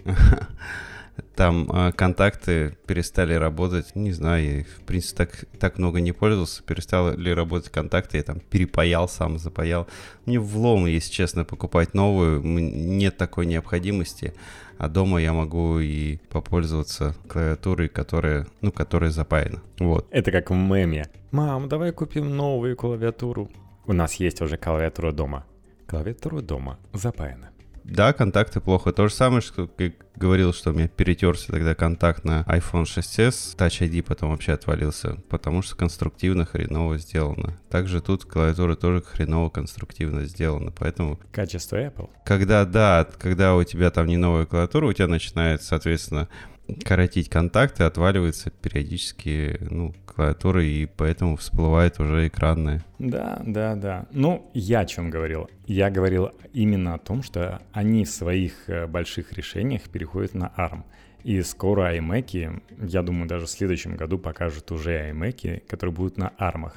Там э, контакты перестали работать. Не знаю, я их, в принципе, так, так много не пользовался. Перестали работать контакты. Я там перепаял, сам запаял. Мне влом, если честно, покупать новую. Нет такой необходимости. А дома я могу и попользоваться клавиатурой, которая, ну, которая запаяна. Вот. Это как в меме. Мам, давай купим новую клавиатуру. У нас есть уже клавиатура дома. Клавиатура дома запаяна. Да, контакты плохо. То же самое, что я говорил, что у меня перетерся тогда контакт на айфон шесть эс. Touch ай ди потом вообще отвалился, потому что конструктивно хреново сделано. Также тут клавиатура тоже хреново конструктивно сделана, поэтому... Качество Apple. Когда, да, когда у тебя там не новая клавиатура, у тебя начинает, соответственно, коротить контакты, отваливаются периодически, ну, клавиатуры, и поэтому всплывает уже экранная. Да, да, да. Ну, я о чем говорил? Я говорил именно о том, что они в своих больших решениях переходят на арм. И скоро iMac'и, я думаю, даже в следующем году покажут уже iMac'и, которые будут на армах.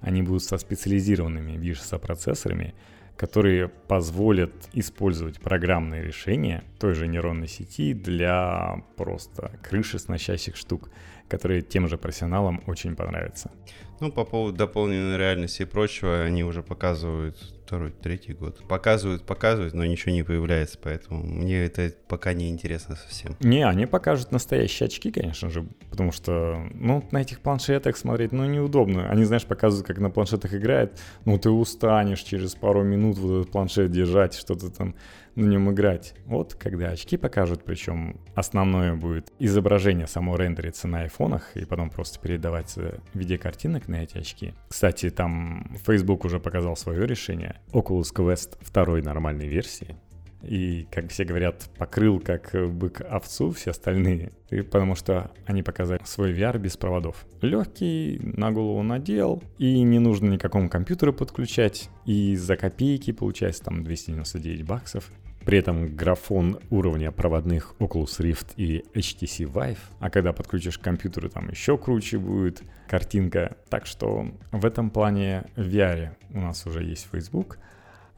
Они будут со специализированными ви эс-процессорами, которые позволят использовать программные решения той же нейронной сети для просто крыши сносящих штук, которые тем же профессионалам очень понравятся. Ну, по поводу дополненной реальности и прочего, они уже показывают второй, третий год. Показывают, показывают, но ничего не появляется, поэтому мне это пока не интересно совсем. Не, они покажут настоящие очки, конечно же, потому что, ну, на этих планшетах смотреть, ну, неудобно. Они, знаешь, показывают, как на планшетах играет, ну, ты устанешь через пару минут вот этот планшет держать, что-то там на нем играть. Вот, когда очки покажут, причем основное будет изображение само рендериться на айфонах и потом просто передавать в виде картинок на эти очки. Кстати, там Facebook уже показал свое решение. Oculus Quest второй нормальной версии. И, как все говорят, покрыл как бык овцу все остальные. И потому что они показали свой ви ар без проводов. Легкий, на голову надел, и не нужно никакому компьютеру подключать. И за копейки, получается, там двести девяносто девять баксов. При этом графон уровня проводных Oculus Rift и эйч ти си Vive. А когда подключишь к компьютеру, там еще круче будет картинка. Так что в этом плане в ви ар у нас уже есть Facebook.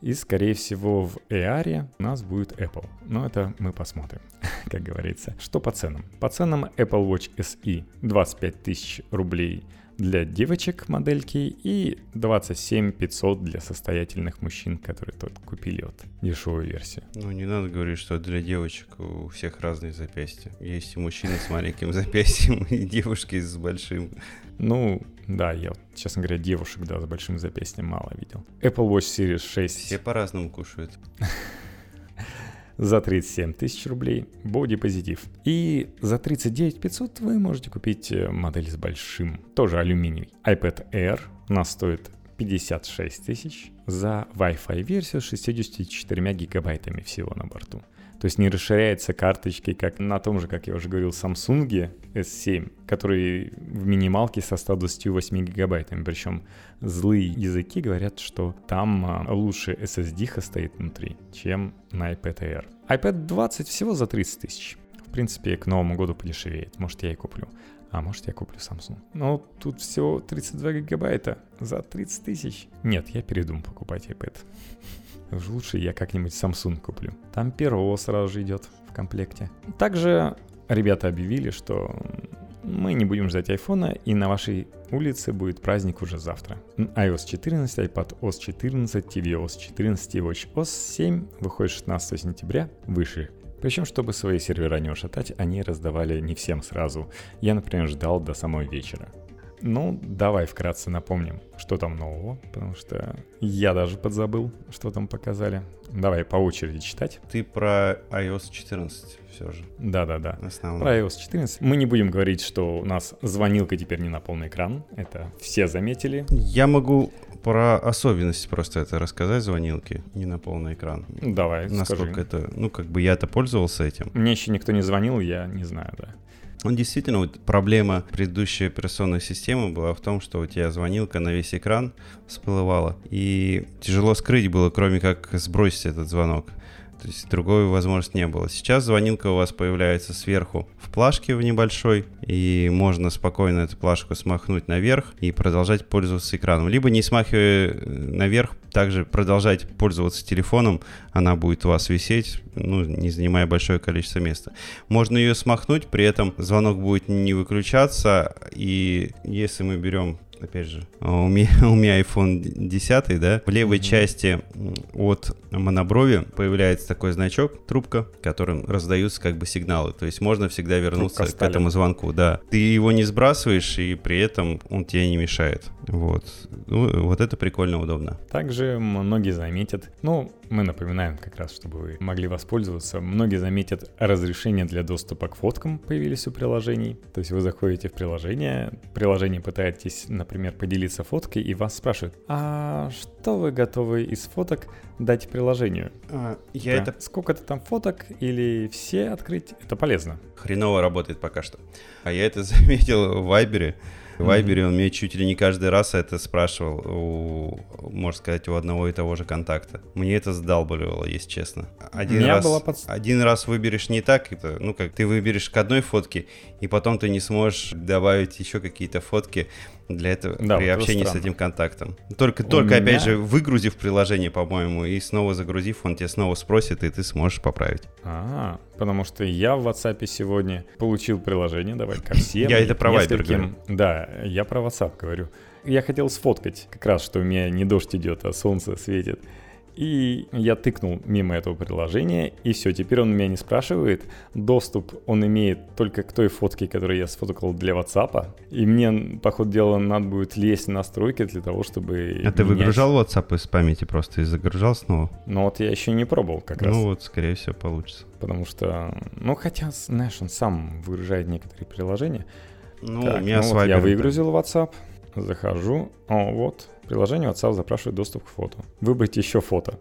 И, скорее всего, в эй ар у нас будет Apple. Но это мы посмотрим, как говорится. Что по ценам? По ценам Apple Watch эс и двадцать пять тысяч рублей для девочек модельки и двадцать семь тысяч пятьсот для состоятельных мужчин, которые тут купили вот дешевую версию. Ну, не надо говорить, что для девочек у всех разные запястья. Есть и мужчины с маленьким запястьем, и девушки с большим. Ну, да, я, честно говоря, девушек, да, с большим запястьем мало видел. Apple Watch Series шесть. Все по-разному кушают. За тридцать семь тысяч рублей бодипозитив. И за тридцать девять тысяч пятьсот вы можете купить модель с большим, тоже алюминий. iPad Air у нас стоит пятьдесят шесть тысяч за Wi-Fi версию с шестьюдесятью четырьмя гигабайтами всего на борту. То есть не расширяется карточкой, как на том же, как я уже говорил, Samsung эс семь, который в минималке со ста двадцатью восьмью гигабайтами. Причем злые языки говорят, что там лучше эс эс ди-ха стоит внутри, чем на iPad Air. iPad двадцать всего за тридцать тысяч. В принципе, к Новому году подешевеет. Может, я и куплю. А может, я куплю Samsung. Но тут всего тридцать два гигабайта за тридцать тысяч. Нет, я передумал покупать iPad. Уж лучше я как-нибудь Samsung куплю. Там перо сразу же идет в комплекте. Также ребята объявили, что мы не будем ждать айфона, и на вашей улице будет праздник уже завтра. iOS четырнадцать, iPadOS четырнадцать, tvOS четырнадцать и watchOS семь выходит шестнадцатого сентября выше. Причем, чтобы свои сервера не ушатать, они раздавали не всем сразу. Я, например, ждал до самого вечера. Ну, давай вкратце напомним, что там нового, потому что я даже подзабыл, что там показали. Давай по очереди читать. Ты про iOS четырнадцать все же. Да-да-да. Основное. Про iOS четырнадцать. Мы не будем говорить, что у нас звонилка теперь не на полный экран. Это все заметили. Я могу про особенности просто это рассказать, звонилки не на полный экран. Давай, насколько скажи. Это, ну, как бы я-то пользовался этим. Мне еще никто не звонил, я не знаю, да. Он действительно, вот проблема предыдущей операционной системы была в том, что у тебя звонилка на весь экран всплывала, и тяжело скрыть было, кроме как сбросить этот звонок. То есть другой возможности не было. Сейчас звонилка у вас появляется сверху в плашке в небольшой, и можно спокойно эту плашку смахнуть наверх и продолжать пользоваться экраном. Либо, не смахивая наверх, также продолжать пользоваться телефоном, она будет у вас висеть, ну, не занимая большое количество места. Можно ее смахнуть, при этом звонок будет не выключаться, и если мы берем... Опять же, у меня, у меня айфон десять, да, в левой mm-hmm. части от моноброви появляется такой значок, трубка, которым раздаются как бы сигналы, то есть можно всегда вернуться к этому звонку, да. Ты его не сбрасываешь, и при этом он тебе не мешает, вот. Ну, вот это прикольно, удобно. Также многие заметят, ну, мы напоминаем как раз, чтобы вы могли воспользоваться, многие заметят разрешения для доступа к фоткам появились у приложений, то есть вы заходите в приложение, приложение пытаетесь, например, Например, поделиться фоткой, и вас спрашивают: а что вы готовы из фоток дать приложению? А, я да. это... Сколько-то там фоток или все открыть? Это полезно. Хреново работает пока что. А я это заметил в Вайбере. В Вайбере он мне чуть ли не каждый раз это спрашивал, у, можно сказать, у одного и того же контакта. Мне это задалбливало, если честно. Один раз, под... один раз выберешь не так, это, ну как ты выберешь к одной фотке, и потом ты не сможешь добавить еще какие-то фотки для этого, да, при вот общении с этим контактом. Только, только меня... опять же, выгрузив приложение, по-моему, и снова загрузив, он тебя снова спросит, и ты сможешь поправить. А-а-а. Потому что я в WhatsApp сегодня получил приложение, давай ко всем. Я это про Viber говорю. Да, я про WhatsApp говорю. Я хотел сфоткать, как раз, что у меня не дождь идет, а солнце светит. И я тыкнул мимо этого приложения, и все, теперь он меня не спрашивает. Доступ он имеет только к той фотке, которую я сфоткал для WhatsApp. И мне, по ходу дела, надо будет лезть в настройки для того, чтобы... А менять. Ты выгружал WhatsApp из памяти просто и загружал снова? Ну вот я еще не пробовал как раз. Ну вот, скорее всего, получится. Потому что... Ну хотя, знаешь, он сам выгружает некоторые приложения. Ну, так, у меня ну, с вот Viber, я выгрузил да. WhatsApp, захожу, о, вот... Приложение WhatsApp запрашивает доступ к фото. Выбрать еще фото.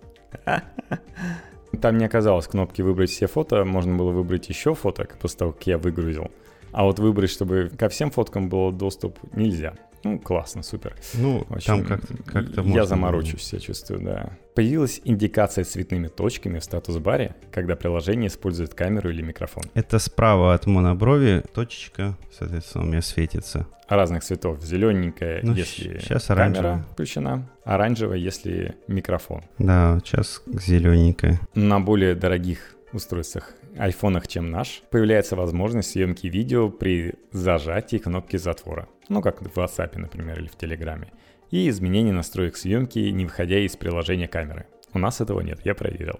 Там не оказалось кнопки «Выбрать все фото». Можно было выбрать еще фото, после того, как я выгрузил. А вот выбрать, чтобы ко всем фоткам был доступ, нельзя. Ну, классно, супер. Ну, в общем, там как-то, как-то можно. Я заморочусь, я чувствую, да. Появилась индикация цветными точками в статус-баре, когда приложение использует камеру или микрофон. Это справа от моноброви точечка, соответственно, у меня светится. Разных цветов. Зелененькая, ну, если сейчас камера включена. Оранжевая, если микрофон. Да, сейчас зелененькая. На более дорогих устройствах, айфонах, чем наш, появляется возможность съемки видео при зажатии кнопки затвора. Ну, как в WhatsApp, например, или в Телеграме. И изменение настроек съемки, не выходя из приложения камеры. У нас этого нет, я проверил.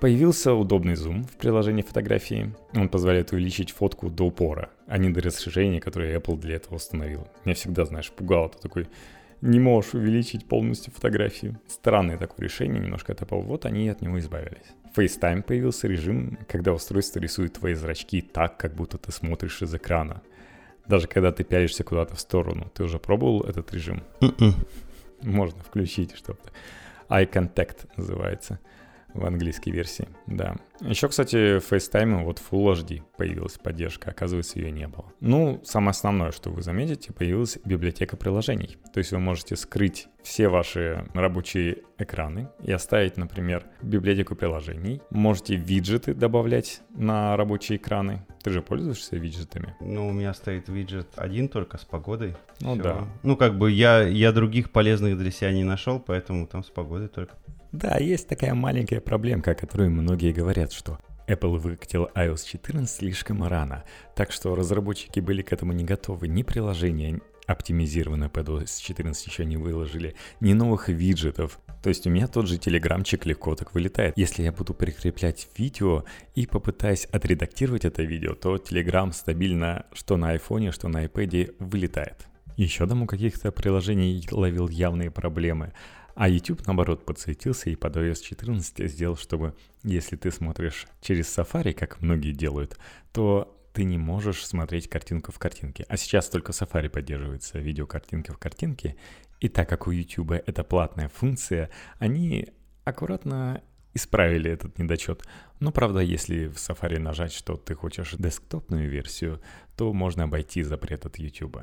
Появился удобный зум в приложении фотографии. Он позволяет увеличить фотку до упора, а не до разрешения, которое Apple для этого установил. Меня всегда, знаешь, пугало, ты такой... Не можешь увеличить полностью фотографию. Странное такое решение, немножко от Apple. Вот они от него избавились. В FaceTime появился режим, когда устройство рисует твои зрачки так, как будто ты смотришь из экрана. Даже когда ты пялишься куда-то в сторону. Ты уже пробовал этот режим? Mm-mm. Можно включить что-то. Eye Contact называется в английской версии, да. Еще, кстати, в FaceTime вот Full эйч ди появилась поддержка, оказывается, ее не было. Ну, самое основное, что вы заметите, появилась библиотека приложений. То есть вы можете скрыть все ваши рабочие экраны и оставить, например, библиотеку приложений. Можете виджеты добавлять на рабочие экраны. Ты же пользуешься виджетами? Ну, у меня стоит виджет один только с погодой. Ну, все. Да. Ну, как бы я, я других полезных для себя не нашел, поэтому там с погодой только... Да, есть такая маленькая проблемка, о которой многие говорят, что Apple выкатил ай о эс четырнадцать слишком рано, так что разработчики были к этому не готовы, ни приложения оптимизированное под ай о эс четырнадцать еще не выложили, ни новых виджетов. То есть у меня тот же телеграмчик легко так вылетает. Если я буду прикреплять видео и попытаюсь отредактировать это видео, то телеграм стабильно что на айфоне, что на iPad вылетает. Еще там у каких-то приложений ловил явные проблемы. А YouTube, наоборот, подсветился и под ай о эс четырнадцать сделал, чтобы, если ты смотришь через Safari, как многие делают, то ты не можешь смотреть картинку в картинке. А сейчас только Safari поддерживается видеокартинки в картинке. И так как у YouTube это платная функция, они аккуратно исправили этот недочет. Но, правда, если в Safari нажать, что ты хочешь десктопную версию, то можно обойти запрет от YouTube.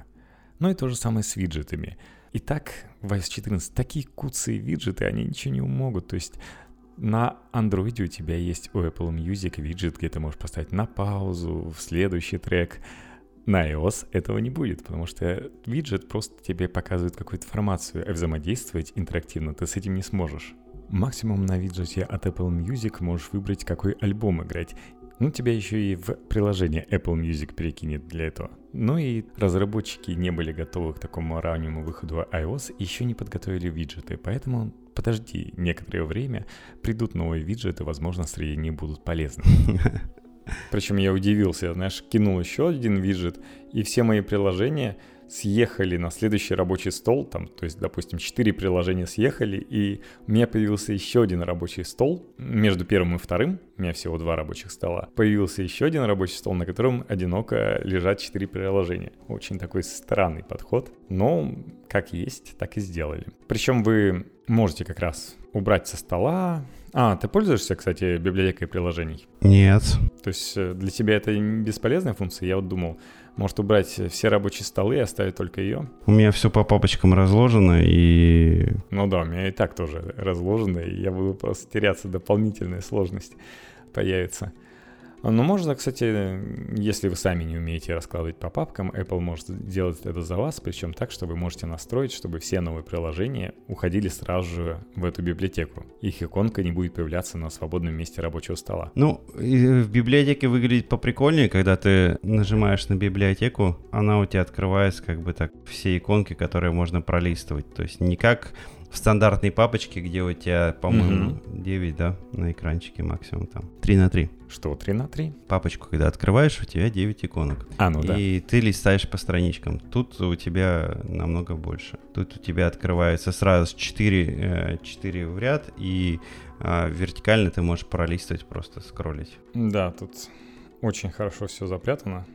Ну и то же самое с виджетами. Итак, в ай о эс четырнадцать такие куцые виджеты, они ничего не могут. То есть На Android у тебя есть у Apple Music виджет, где ты можешь поставить на паузу, в следующий трек. На iOS этого не будет, потому что виджет просто тебе показывает какую-то информацию, а взаимодействовать интерактивно ты с этим не сможешь. Максимум на виджете от Apple Music можешь выбрать, какой альбом играть. Ну, тебя еще и в приложение Apple Music перекинет для этого. Ну и разработчики не были готовы к такому раннему выходу iOS, еще не подготовили виджеты, поэтому подожди некоторое время, придут новые виджеты, возможно, среди них будут полезны. Причем я удивился, знаешь, кинул еще один виджет, и все мои приложения съехали на следующий рабочий стол, там, то есть, допустим, четыре приложения съехали, и у меня появился еще один рабочий стол между первым и вторым, у меня всего два рабочих стола, появился еще один рабочий стол, на котором одиноко лежат четыре приложения. Очень такой странный подход, но как есть, так и сделали. Причем вы можете как раз убрать со стола. А, ты пользуешься, кстати, библиотекой приложений? Нет. То есть для тебя это бесполезная функция? Я вот думал, может убрать все рабочие столы и оставить только ее? У меня все по папочкам разложено и... Ну да, у меня и так тоже разложено, и я буду просто теряться, дополнительная сложность появится. Но можно, кстати, если вы сами не умеете раскладывать по папкам, Apple может сделать это за вас, причем так, что вы можете настроить, чтобы все новые приложения уходили сразу же в эту библиотеку. Их иконка не будет появляться на свободном месте рабочего стола. Ну, в библиотеке выглядит поприкольнее, когда ты нажимаешь на библиотеку, она у тебя открывается как бы так, все иконки, которые можно пролистывать. То есть не как в стандартной папочке, где у тебя, по-моему, mm-hmm. девять, да, на экранчике максимум там. три на три. Что, три на три? Папочку, когда открываешь, у тебя девять иконок. А, ну да. И ты листаешь по страничкам. Тут у тебя намного больше. Тут у тебя открывается сразу четыре, четыре в ряд, и вертикально ты можешь пролистывать, просто скроллить. Да, тут... Очень хорошо все запрятано.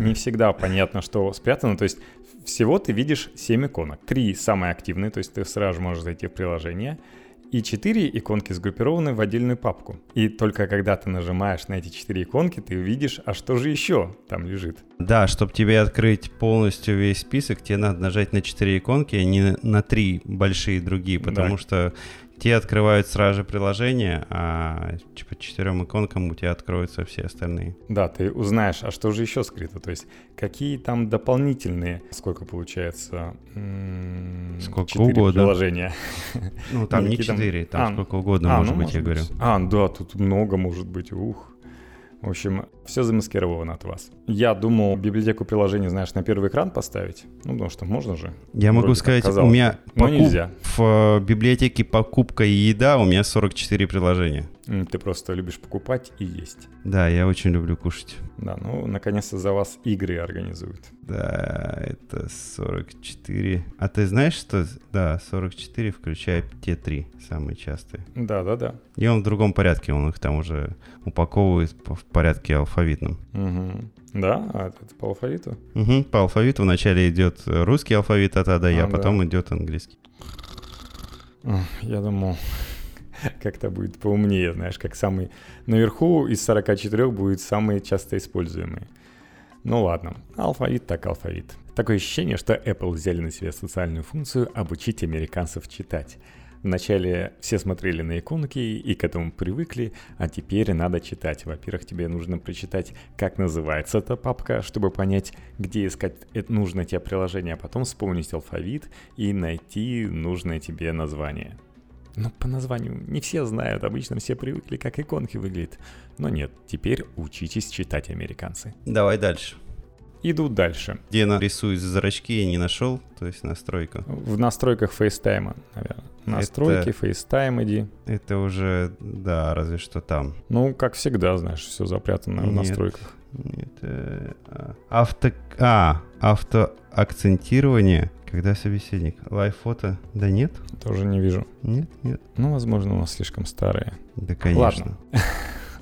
Не всегда понятно, что спрятано. То есть всего ты видишь семь иконок. Три самые активные, то есть ты сразу же можешь зайти в приложение. И четыре иконки сгруппированы в отдельную папку. И только когда ты нажимаешь на эти четыре иконки, ты увидишь, а что же еще там лежит. Да, чтобы тебе открыть полностью весь список, тебе надо нажать на четыре иконки, а не на три большие другие, потому да. что... Те открывают сразу же приложение, а по четырем иконкам у тебя откроются все остальные. Да, ты узнаешь, а что же еще скрыто? То есть какие там дополнительные, сколько получается, м- сколько угодно приложения? Ну, там не четыре, там, там а, сколько угодно а, может ну, быть, я говорю. А, да, тут много может быть, ух. В общем, все замаскировано от вас. Я думал, библиотеку приложений, знаешь, на первый экран поставить. Ну, потому что можно же. Я могу сказать, у меня покуп... в библиотеке покупка и еда у меня сорок четыре приложения. Ты просто любишь покупать и есть. Да, я очень люблю кушать. Да, ну, наконец-то за вас игры организуют. Да, это сорок четыре. А ты знаешь, что... Да, сорок четыре, включая те три самые частые. Да, да, да. И он в другом порядке, он их там уже упаковывает в порядке алфавитном. Угу. Да? А это по алфавиту? Угу, по алфавиту. Вначале идет русский алфавит от Ада, а, а потом да. идет английский. Я думал... Как-то будет поумнее, знаешь, как самый... Наверху из сорока четырёх будет самый часто используемый. Ну ладно, алфавит так алфавит. Такое ощущение, что Apple взяли на себя социальную функцию обучить американцев читать. Вначале все смотрели на иконки и к этому привыкли, а теперь надо читать. Во-первых, тебе нужно прочитать, как называется эта папка, чтобы понять, где искать нужное тебе приложение, а потом вспомнить алфавит и найти нужное тебе название. Но по названию не все знают, обычно все привыкли, как иконки выглядят. Но нет, теперь учитесь читать, американцы. Давай дальше. Иду дальше. Где нарисуют зрачки, я не нашел, то есть настройка. В настройках FaceTime, наверное. Настройки, это... FaceTime иди. Это уже, да, разве что там. Ну, как всегда, знаешь, все запрятано нет, в настройках. Нет, э... авто... А, автоакцентирование. Когда собеседник? Лайв-фото? Да нет. Тоже не вижу. Нет, нет. Ну, возможно, у нас слишком старые. Да, конечно. Ладно.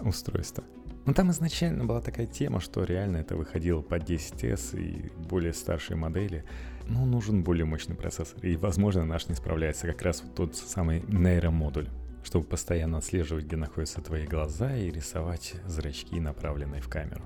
Устройство. Но там изначально была такая тема, что реально это выходило под десять эс и более старшие модели. Но нужен более мощный процессор. И, возможно, наш не справляется. Как раз вот тот самый нейромодуль, чтобы постоянно отслеживать, где находятся твои глаза, и рисовать зрачки, направленные в камеру.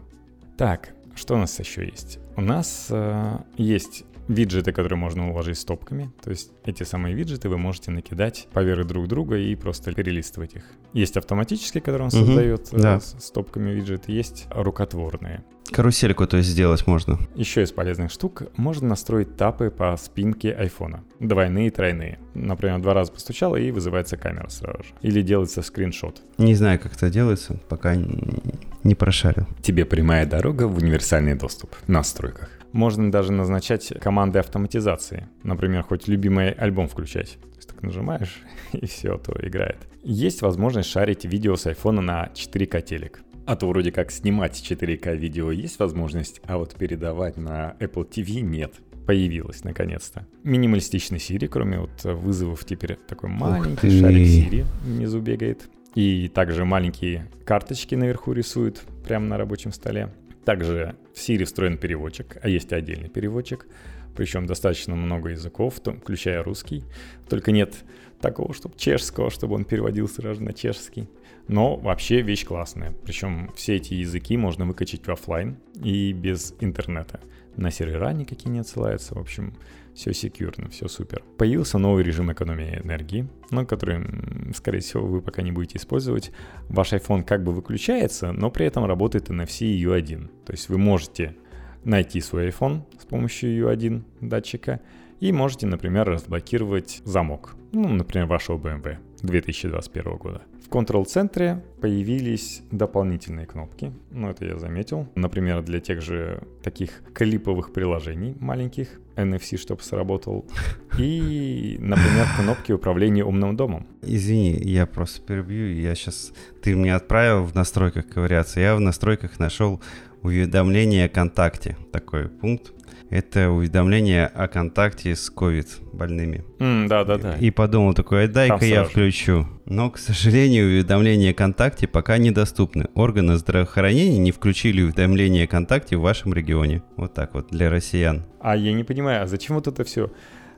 Так, что у нас еще есть? У нас э, есть виджеты, которые можно уложить стопками. То есть эти самые виджеты вы можете накидать поверх друг друга и просто перелистывать их. Есть автоматические, которые он угу, создает да. стопками виджеты, есть рукотворные. Карусельку, то есть, сделать можно. Еще из полезных штук можно настроить тапы по спинке айфона. Двойные, тройные. Например, два раза постучал и вызывается камера сразу же. Или делается скриншот. Не знаю, как это делается, пока не прошарил. Тебе прямая дорога в универсальный доступ в настройках. Можно даже назначать команды автоматизации. Например, хоть любимый альбом включать. Так нажимаешь, и все, то играет. Есть возможность шарить видео с айфона на четыре ка телек. А то вроде как снимать четыре ка видео есть возможность, а вот передавать на Apple ти ви нет. Появилась наконец-то. Минималистичный Siri, кроме вот вызовов, теперь такой маленький шарик Siri внизу бегает. И также маленькие карточки наверху рисуют прямо на рабочем столе. Также в Siri встроен переводчик, а есть отдельный переводчик. Причем достаточно много языков, включая русский. Только нет такого, чтобы чешского, чтобы он переводил сразу на чешский. Но вообще вещь классная. Причем все эти языки можно выкачать в офлайн и без интернета. На сервера никакие не отсылаются. В общем, все секьюрно, все супер. Появился новый режим экономии энергии, но который, скорее всего, вы пока не будете использовать. Ваш iPhone как бы выключается, но при этом работает эн эф си и ю один. То есть вы можете найти свой iPhone с помощью ю один датчика и можете, например, разблокировать замок. Ну, например, вашего би эм дабл ю две тысячи двадцать первого года. В контрол-центре появились дополнительные кнопки. Ну, это я заметил. Например, для тех же таких клиповых приложений маленьких. эн эф си, чтобы сработал. И, например, кнопки управления умным домом. Извини, я просто перебью. Я сейчас... Ты мне отправил в настройках ковыряться. Я в настройках нашел уведомление о контакте. Такой пункт. Это уведомление о контакте с ковид-больными. Mm, да, да, да. И подумал такой, дай-ка я включу. Но, к сожалению, уведомления о контакте пока недоступны. Органы здравоохранения не включили уведомления о контакте в вашем регионе. Вот так вот, для россиян. А я не понимаю, а зачем вот это все...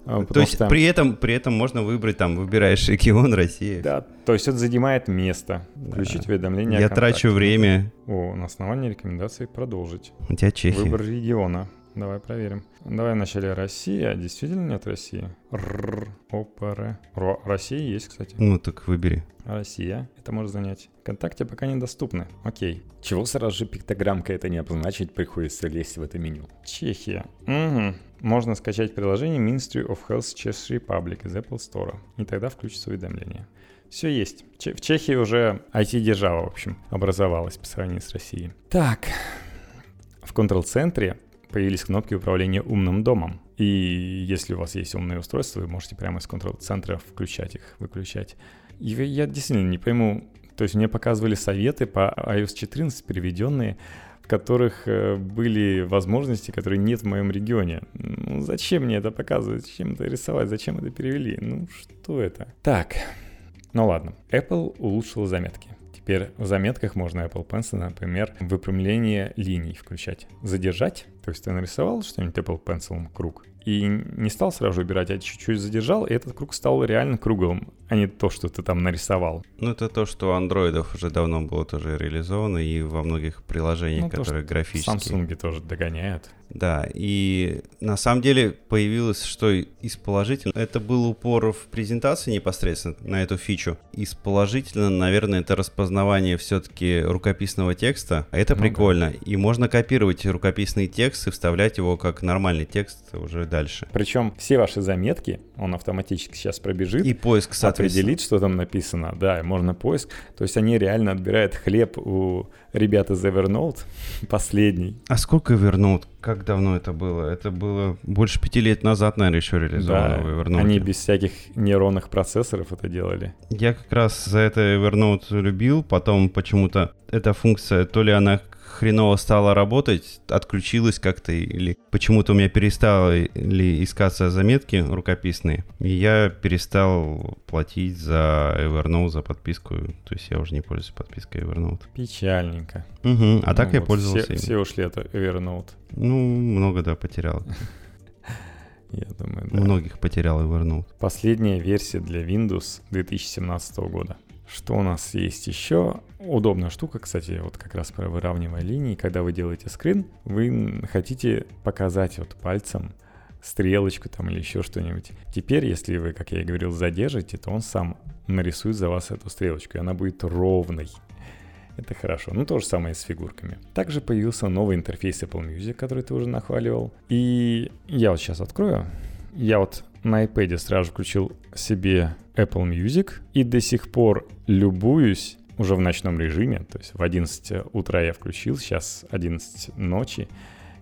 Потому то есть что... при этом, при этом можно выбрать, там, выбираешь регион России. Да, то есть это занимает место. Включить да. уведомление я о контакте. Я трачу время. О, на основании рекомендаций продолжить. У тебя Чехия. Выбор региона. Давай проверим. Давай вначале Россия. Действительно нет России? Рррр. Опа. Россия есть, кстати. Ну так выбери. Россия. Это может занять. Вконтакте пока недоступны. Окей. Чего сразу же пиктограммка это не обозначить, приходится лезть в это меню. Чехия. Угу. Можно скачать приложение Ministry of Health Czech Republic из Apple Store. И тогда включится уведомление. Все есть. В Чехии уже ай ти-держава, в общем, образовалась по сравнению с Россией. Так. В контрол-центре появились кнопки управления умным домом. И если у вас есть умные устройства, вы можете прямо из контрол-центра включать их, выключать. И я действительно не пойму, то есть мне показывали советы по ай о эс четырнадцать, переведенные, в которых были возможности, которые нет в моем регионе. Ну, зачем мне это показывать? Зачем это рисовать? Зачем это перевели? Ну, что это? Так, ну ладно. Apple улучшила заметки. Теперь в заметках можно Apple Pencil, например, выпрямление линий включать. Задержать, то есть ты нарисовал что-нибудь Apple Pencil круг и не стал сразу убирать, а чуть-чуть задержал, и этот круг стал реально круглым, а не то, что ты там нарисовал. Ну это то, что у андроидов уже давно было тоже реализовано и во многих приложениях, ну, которые то, графические. Samsung тоже догоняют. Да, и на самом деле появилось, что из положительного, это был упор в презентации непосредственно на эту фичу. Из положительного, наверное, это распознавание все-таки рукописного текста, а это ну, прикольно. Да. И можно копировать рукописный текст и вставлять его как нормальный текст уже дальше. Причем все ваши заметки, он автоматически сейчас пробежит. И поиск, соответственно. Определит, что там написано, да, можно поиск. То есть они реально отбирают хлеб у ребят из Evernote, последний. А сколько Evernote? Как давно это было? Это было больше пяти лет назад, наверное, еще реализовано да, в Evernote. Они без всяких нейронных процессоров это делали. Я как раз за это Evernote любил, потом почему-то эта функция, то ли она хреново стала работать, отключилась как-то, или почему-то у меня перестали искаться заметки рукописные, и я перестал платить за Evernote, за подписку, то есть я уже не пользуюсь подпиской Evernote. Печальненько. Угу. А ну так вот я пользовался. Все, все ушли от Evernote. Ну, много, да, потерял. Я думаю, да. Многих потерял Evernote. Последняя версия для Windows две тысячи семнадцатого года. Что у нас есть еще? Удобная штука, кстати, вот как раз про выравнивание линии. Когда вы делаете скрин, вы хотите показать вот пальцем стрелочку там или еще что-нибудь. Теперь, если вы, как я и говорил, задержите, то он сам нарисует за вас эту стрелочку, и она будет ровной. Это хорошо. Ну, то же самое с фигурками. Также появился новый интерфейс Apple Music, который ты уже нахваливал. И я вот сейчас открою. Я вот на iPad сразу включил себе Apple Music и до сих пор любуюсь уже в ночном режиме. То есть в одиннадцать утра я включил, сейчас одиннадцать ночи.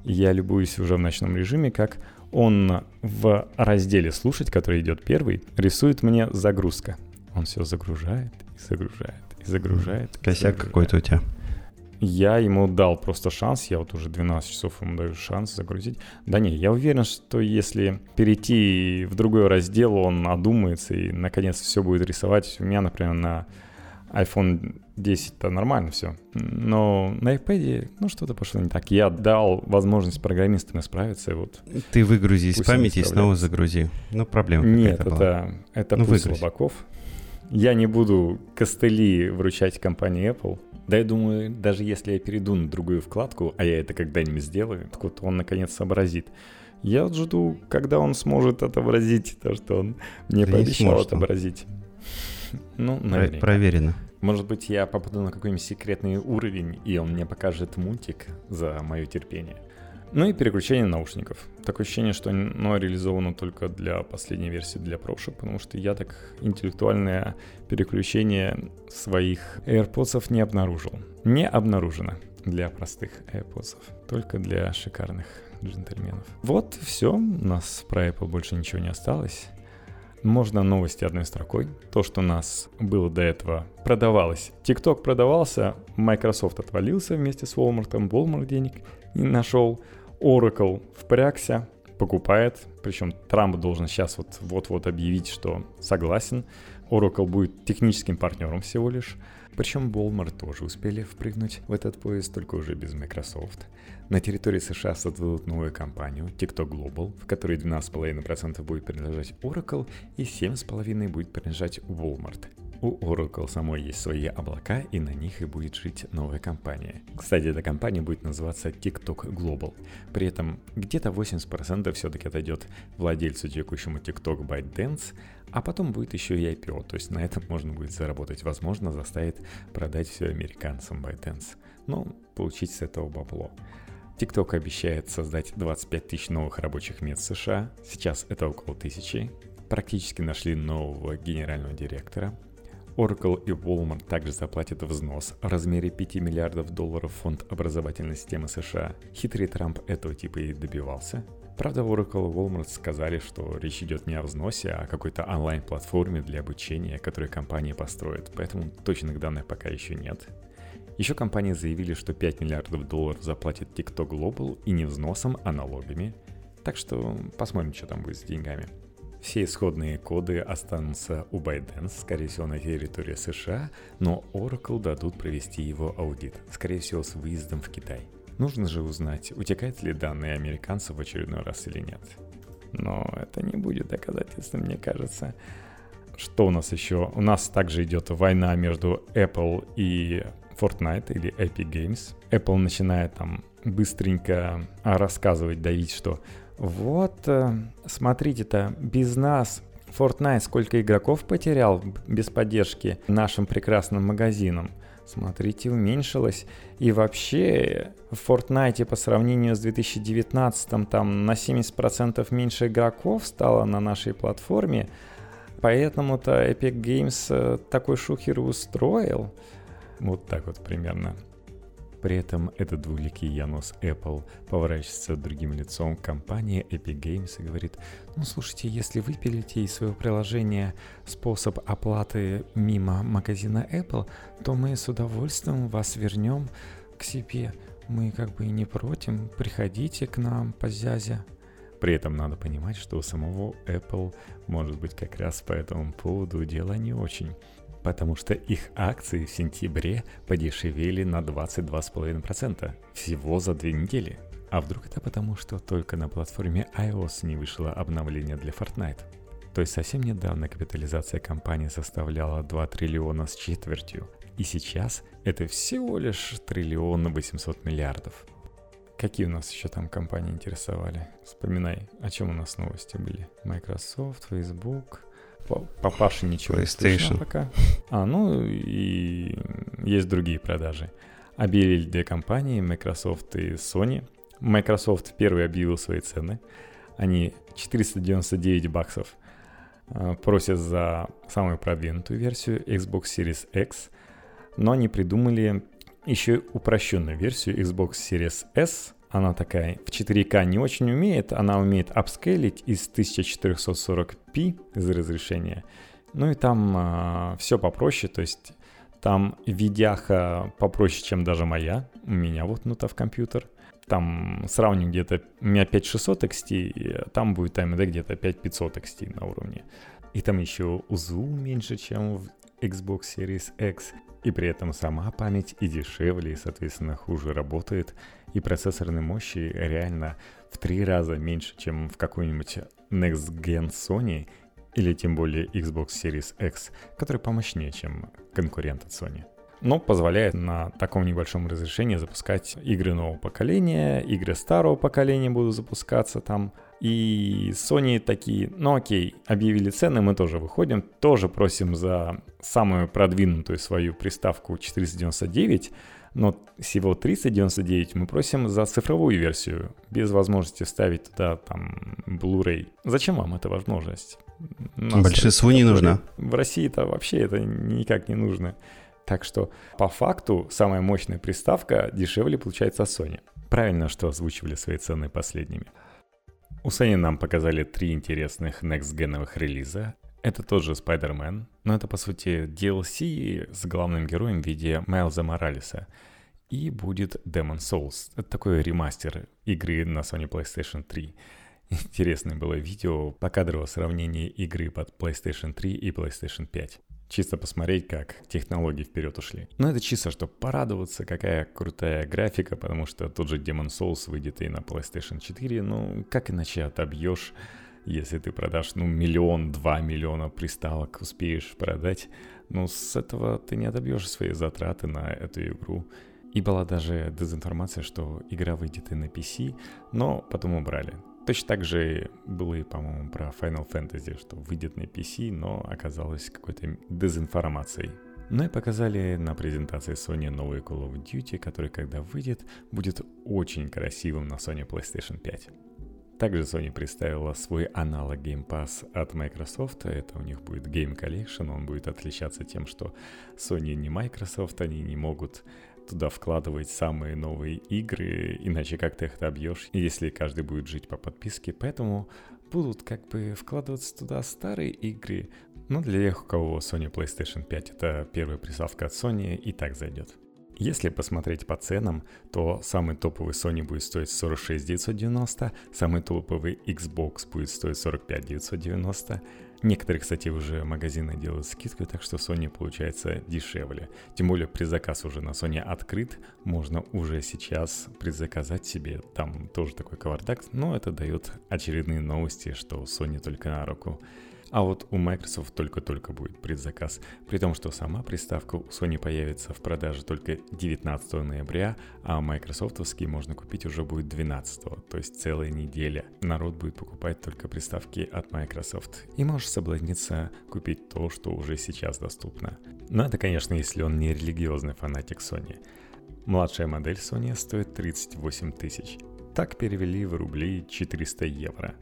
Я любуюсь уже в ночном режиме, как он в разделе «Слушать», который идет первый, рисует мне загрузка. Он все загружает и загружает. И загружает. Косяк какой-то у тебя. Я ему дал просто шанс, я вот уже двенадцать часов ему даю шанс загрузить. Да не, я уверен, что если перейти в другой раздел, он одумается и наконец все будет рисовать. У меня, например, на айфон десять-то нормально все. Но на iPad, ну, что-то пошло не так. Я дал возможность программистам исправиться. Вот. Ты выгрузи из памяти и снова загрузи. Ну, проблема какая-то. Нет, это, была. это ну, путь слабаков. Я не буду костыли вручать компании Apple. Да, я думаю, даже если я перейду на другую вкладку, а я это когда-нибудь сделаю, так вот он, наконец, сообразит. Я жду, когда он сможет отобразить то, что он мне да пообещал отобразить. Ну, наверняка. Проверено. Может быть, я попаду на какой-нибудь секретный уровень, и он мне покажет мультик за мое терпение. Ну и переключение наушников. Такое ощущение, что оно реализовано только для последней версии, для прошлой, потому что я так интеллектуальное переключение своих AirPods'ов не обнаружил. Не обнаружено для простых AirPods'ов, только для шикарных джентльменов. Вот, все, у нас про Apple больше ничего не осталось. Можно новости одной строкой. То, что у нас было до этого, продавалось. TikTok продавался, Microsoft отвалился вместе с Walmart, Walmart денег не нашел, Oracle впрягся, покупает. Причем Трамп должен сейчас вот, вот-вот объявить, что согласен. Oracle будет техническим партнером всего лишь. Причем Walmart тоже успели впрыгнуть в этот поезд, только уже без Microsoft. На территории США создадут новую компанию TikTok Global, в которой двенадцать целых пять десятых процента будет принадлежать Oracle и семь целых пять десятых процента будет принадлежать Walmart. У Oracle самой есть свои облака, и на них и будет жить новая компания. Кстати, эта компания будет называться TikTok Global. При этом где-то восемьдесят процентов все-таки отойдет владельцу текущему TikTok ByteDance, а потом будет еще и ай пи о, то есть на этом можно будет заработать. Возможно, заставит продать все американцам ByteDance. Но получить с этого бабло. TikTok обещает создать двадцать пять тысяч новых рабочих мест в США. Сейчас это около тысячи. Практически нашли нового генерального директора. Oracle и Walmart также заплатят взнос в размере пять миллиардов долларов в фонд образовательной системы США. Хитрый Трамп этого типа и добивался. Правда, Oracle и Walmart сказали, что речь идет не о взносе, а о какой-то онлайн-платформе для обучения, которую компания построит, поэтому точных данных пока еще нет. Еще компании заявили, что пять миллиардов долларов заплатит TikTok Global и не взносом, а налогами. Так что посмотрим, что там будет с деньгами. Все исходные коды останутся у ByteDance, скорее всего, на территории США, но Oracle дадут провести его аудит, скорее всего, с выездом в Китай. Нужно же узнать, утекают ли данные американцев в очередной раз или нет. Но это не будет доказательством, мне кажется. Что у нас еще? У нас также идет война между Apple и Fortnite или Epic Games. Apple начинает там быстренько рассказывать, давить, что вот, смотрите-то, без нас Fortnite сколько игроков потерял без поддержки нашим прекрасным магазинам. Смотрите, уменьшилось. И вообще в Fortnite по сравнению с две тысячи девятнадцатым там на семьдесят процентов меньше игроков стало на нашей платформе. Поэтому-то Epic Games такой шухер устроил. Вот так вот примерно. При этом этот двуликий Янус Apple поворачивается другим лицом к компании Epic Games и говорит: ну слушайте, если вы пилите из своего приложения способ оплаты мимо магазина Apple, то мы с удовольствием вас вернем к себе. Мы как бы и не против, приходите к нам, позязя. При этом надо понимать, что у самого Apple, может быть, как раз по этому поводу дело не очень. Потому что их акции в сентябре подешевели на двадцать два целых пять десятых процента всего за две недели. А вдруг это потому, что только на платформе iOS не вышло обновление для Fortnite? То есть совсем недавно капитализация компании составляла два триллиона с четвертью, и сейчас это всего лишь триллион восемьсот миллиардов. Какие у нас еще там компании интересовали? Вспоминай, о чем у нас новости были. Microsoft, Facebook... Папаша ничего не слышно пока. А, ну и есть другие продажи. Объявили две компании, Microsoft и Sony. Microsoft первый объявил свои цены. Они четыреста девяносто девять баксов просят за самую продвинутую версию Xbox Series X. Но они придумали еще упрощенную версию Xbox Series S. Она такая в четыре ка не очень умеет, она умеет апскейлить из тысяча четыреста сорок пи из разрешения. Ну и там э, все попроще, то есть там видяха попроще, чем даже моя. У меня воткнута в компьютер. Там сравню где-то, у меня пять тысяч шестьсот экс ти, там будет AMD где-то пять тысяч пятьсот экс ти на уровне. И там еще зум меньше, чем в Xbox Series X. И при этом сама память и дешевле, и, соответственно, хуже работает. И процессорной мощи реально в три раза меньше, чем в какой-нибудь Next Gen Sony или тем более Xbox Series X, который помощнее, чем конкурент от Sony. Но позволяет на таком небольшом разрешении запускать игры нового поколения, игры старого поколения будут запускаться там. И Sony такие, ну окей, объявили цены, мы тоже выходим, тоже просим за самую продвинутую свою приставку четыреста девяносто девять, но всего триста девяносто девять мы просим за цифровую версию, без возможности вставить туда там Blu-ray. Зачем вам эта возможность? Большинству не нужна. В России-то вообще это никак не нужно. Так что по факту самая мощная приставка дешевле получается Sony. Правильно, что озвучивали свои цены последними. У Sony нам показали три интересных next-геновых релиза. Это тот же Spider-Man, но это по сути ди эл си с главным героем в виде Майлза Моралеса. И будет Demon's Souls. Это такой ремастер игры на Sony PlayStation три. Интересное было видео покадрового сравнения игры под PlayStation три и PlayStation пять. Чисто посмотреть, как технологии вперед ушли. Но это чисто, чтобы порадоваться, какая крутая графика, потому что тот же Demon's Souls выйдет и на PlayStation четыре. Ну, как иначе отобьешь, если ты продашь, ну, миллион, два миллиона приставок успеешь продать. Ну, с этого ты не отобьешь свои затраты на эту игру. И была даже дезинформация, что игра выйдет и на пи си, но потом убрали. Точно так же было и, по-моему, про Final Fantasy, что выйдет на пи си, но оказалось какой-то дезинформацией. Ну и показали на презентации Sony новый Call of Duty, который, когда выйдет, будет очень красивым на Sony PlayStation пять. Также Sony представила свой аналог Game Pass от Microsoft. Это у них будет Game Collection. Он будет отличаться тем, что Sony не Microsoft, они не могут... туда вкладывать самые новые игры, иначе как ты их добьешь, если каждый будет жить по подписке. Поэтому будут как бы вкладываться туда старые игры. Но для тех, у кого Sony PlayStation пять, это первая приставка от Sony, и так зайдет. Если посмотреть по ценам, то самый топовый Sony будет стоить сорок шесть тысяч девятьсот девяносто, самый топовый Xbox будет стоить сорок пять тысяч девятьсот девяносто. Некоторые, кстати, уже магазины делают скидку, так что Sony получается дешевле. Тем более предзаказ уже на Sony открыт, можно уже сейчас предзаказать себе. Там тоже такой кавардак, но это дает очередные новости, что Sony только на руку. А вот у Microsoft только-только будет предзаказ, при том, что сама приставка у Sony появится в продаже только девятнадцатого ноября, а майкрософтовские можно купить уже будет двенадцатого, то есть целая неделя. Народ будет покупать только приставки от Microsoft и может соблазниться купить то, что уже сейчас доступно. Но это, конечно, если он не религиозный фанатик Sony. Младшая модель Sony стоит тридцать восемь тысяч. Так перевели в рубли четыреста евро.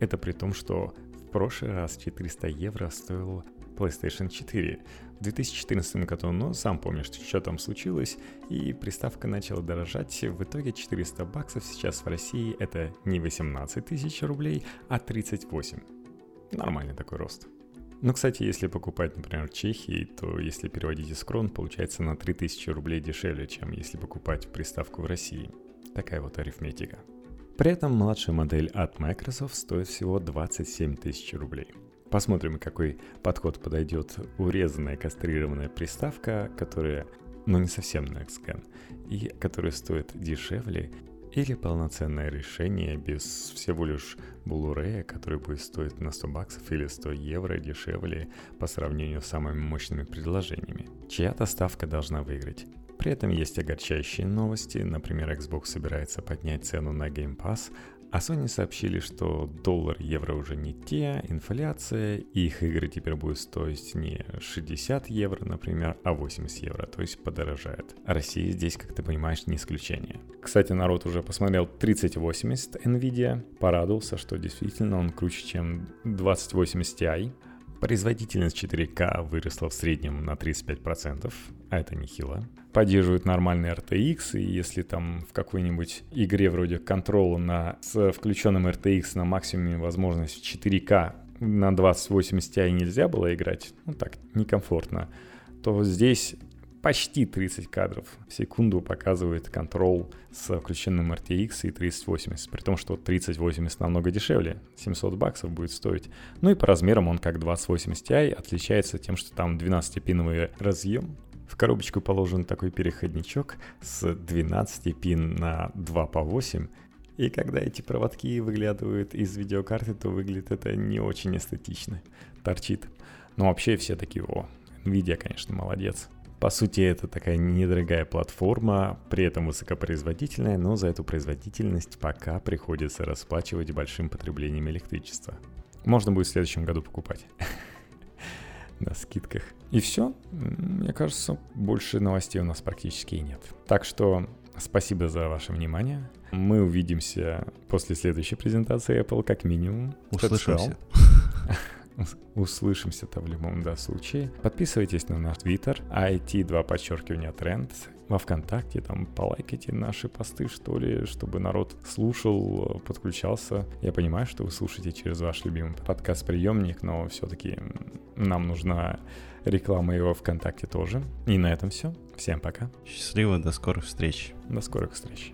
Это при том, что... в прошлый раз четыреста евро стоил PlayStation четыре. В две тысячи четырнадцатом году, но сам помнишь, что там случилось, и приставка начала дорожать. В итоге четыреста баксов сейчас в России это не восемнадцать тысяч рублей, а тридцать восемь. Нормальный такой рост. Ну, кстати, если покупать, например, в Чехии, то если переводить из крон, получается на три тысячи рублей дешевле, чем если покупать приставку в России. Такая вот арифметика. При этом младшая модель от Microsoft стоит всего двадцать семь тысяч рублей. Посмотрим, какой подход подойдет урезанная кастрированная приставка, которая, ну, не совсем Next Gen, и которая стоит дешевле, или полноценное решение без всего лишь Blu-ray, который будет стоить на сто баксов или сто евро дешевле по сравнению с самыми мощными предложениями. Чья-то ставка должна выиграть. При этом есть огорчающие новости, например, Xbox собирается поднять цену на Game Pass, а Sony сообщили, что доллар, евро уже не те, инфляция, и их игры теперь будут стоить не шестьдесят евро, например, а восемьдесят евро, то есть подорожает. Россия здесь, как ты понимаешь, не исключение. Кстати, народ уже посмотрел тридцать восемьдесят Nvidia, порадовался, что действительно он круче, чем двадцать восемьдесят Ti. Производительность четыре ка выросла в среднем на тридцать пять процентов, а это нехило. Поддерживают нормальный эр ти экс, и если там в какой-нибудь игре вроде Control на, с включенным эр ти экс на максимуме возможность четыре ка на двадцать восемьдесят Ti нельзя было играть, ну так, некомфортно, то здесь почти тридцать кадров в секунду показывает Control с включенным эр ти экс и тридцать восемьдесят, при том, что тридцать восемьдесят намного дешевле, семьсот баксов будет стоить. Ну и по размерам он как двадцать восемьдесят Ti, отличается тем, что там двенадцатипиновый разъем. В коробочку положен такой переходничок с двенадцати пин на два по восемь. И когда эти проводки выглядывают из видеокарты, то выглядит это не очень эстетично. Торчит. Но вообще все такие, о, Nvidia, конечно, молодец. По сути, это такая недорогая платформа, при этом высокопроизводительная, но за эту производительность пока приходится расплачивать большим потреблением электричества. Можно будет в следующем году покупать. На скидках. И все. Мне кажется, больше новостей у нас практически и нет. Так что спасибо за ваше внимание. Мы увидимся после следующей презентации Apple, как минимум. Услышимся. Услышимся-то в любом да, случае. Подписывайтесь на наш Twitter, ай ти два подчеркивание тренд, во ВКонтакте, там полайкайте наши посты, что ли, чтобы народ слушал, подключался. Я понимаю, что вы слушаете через ваш любимый подкаст-приемник, но все-таки нам нужна реклама его ВКонтакте тоже. И на этом все. Всем пока. Счастливо, до скорых встреч. До скорых встреч.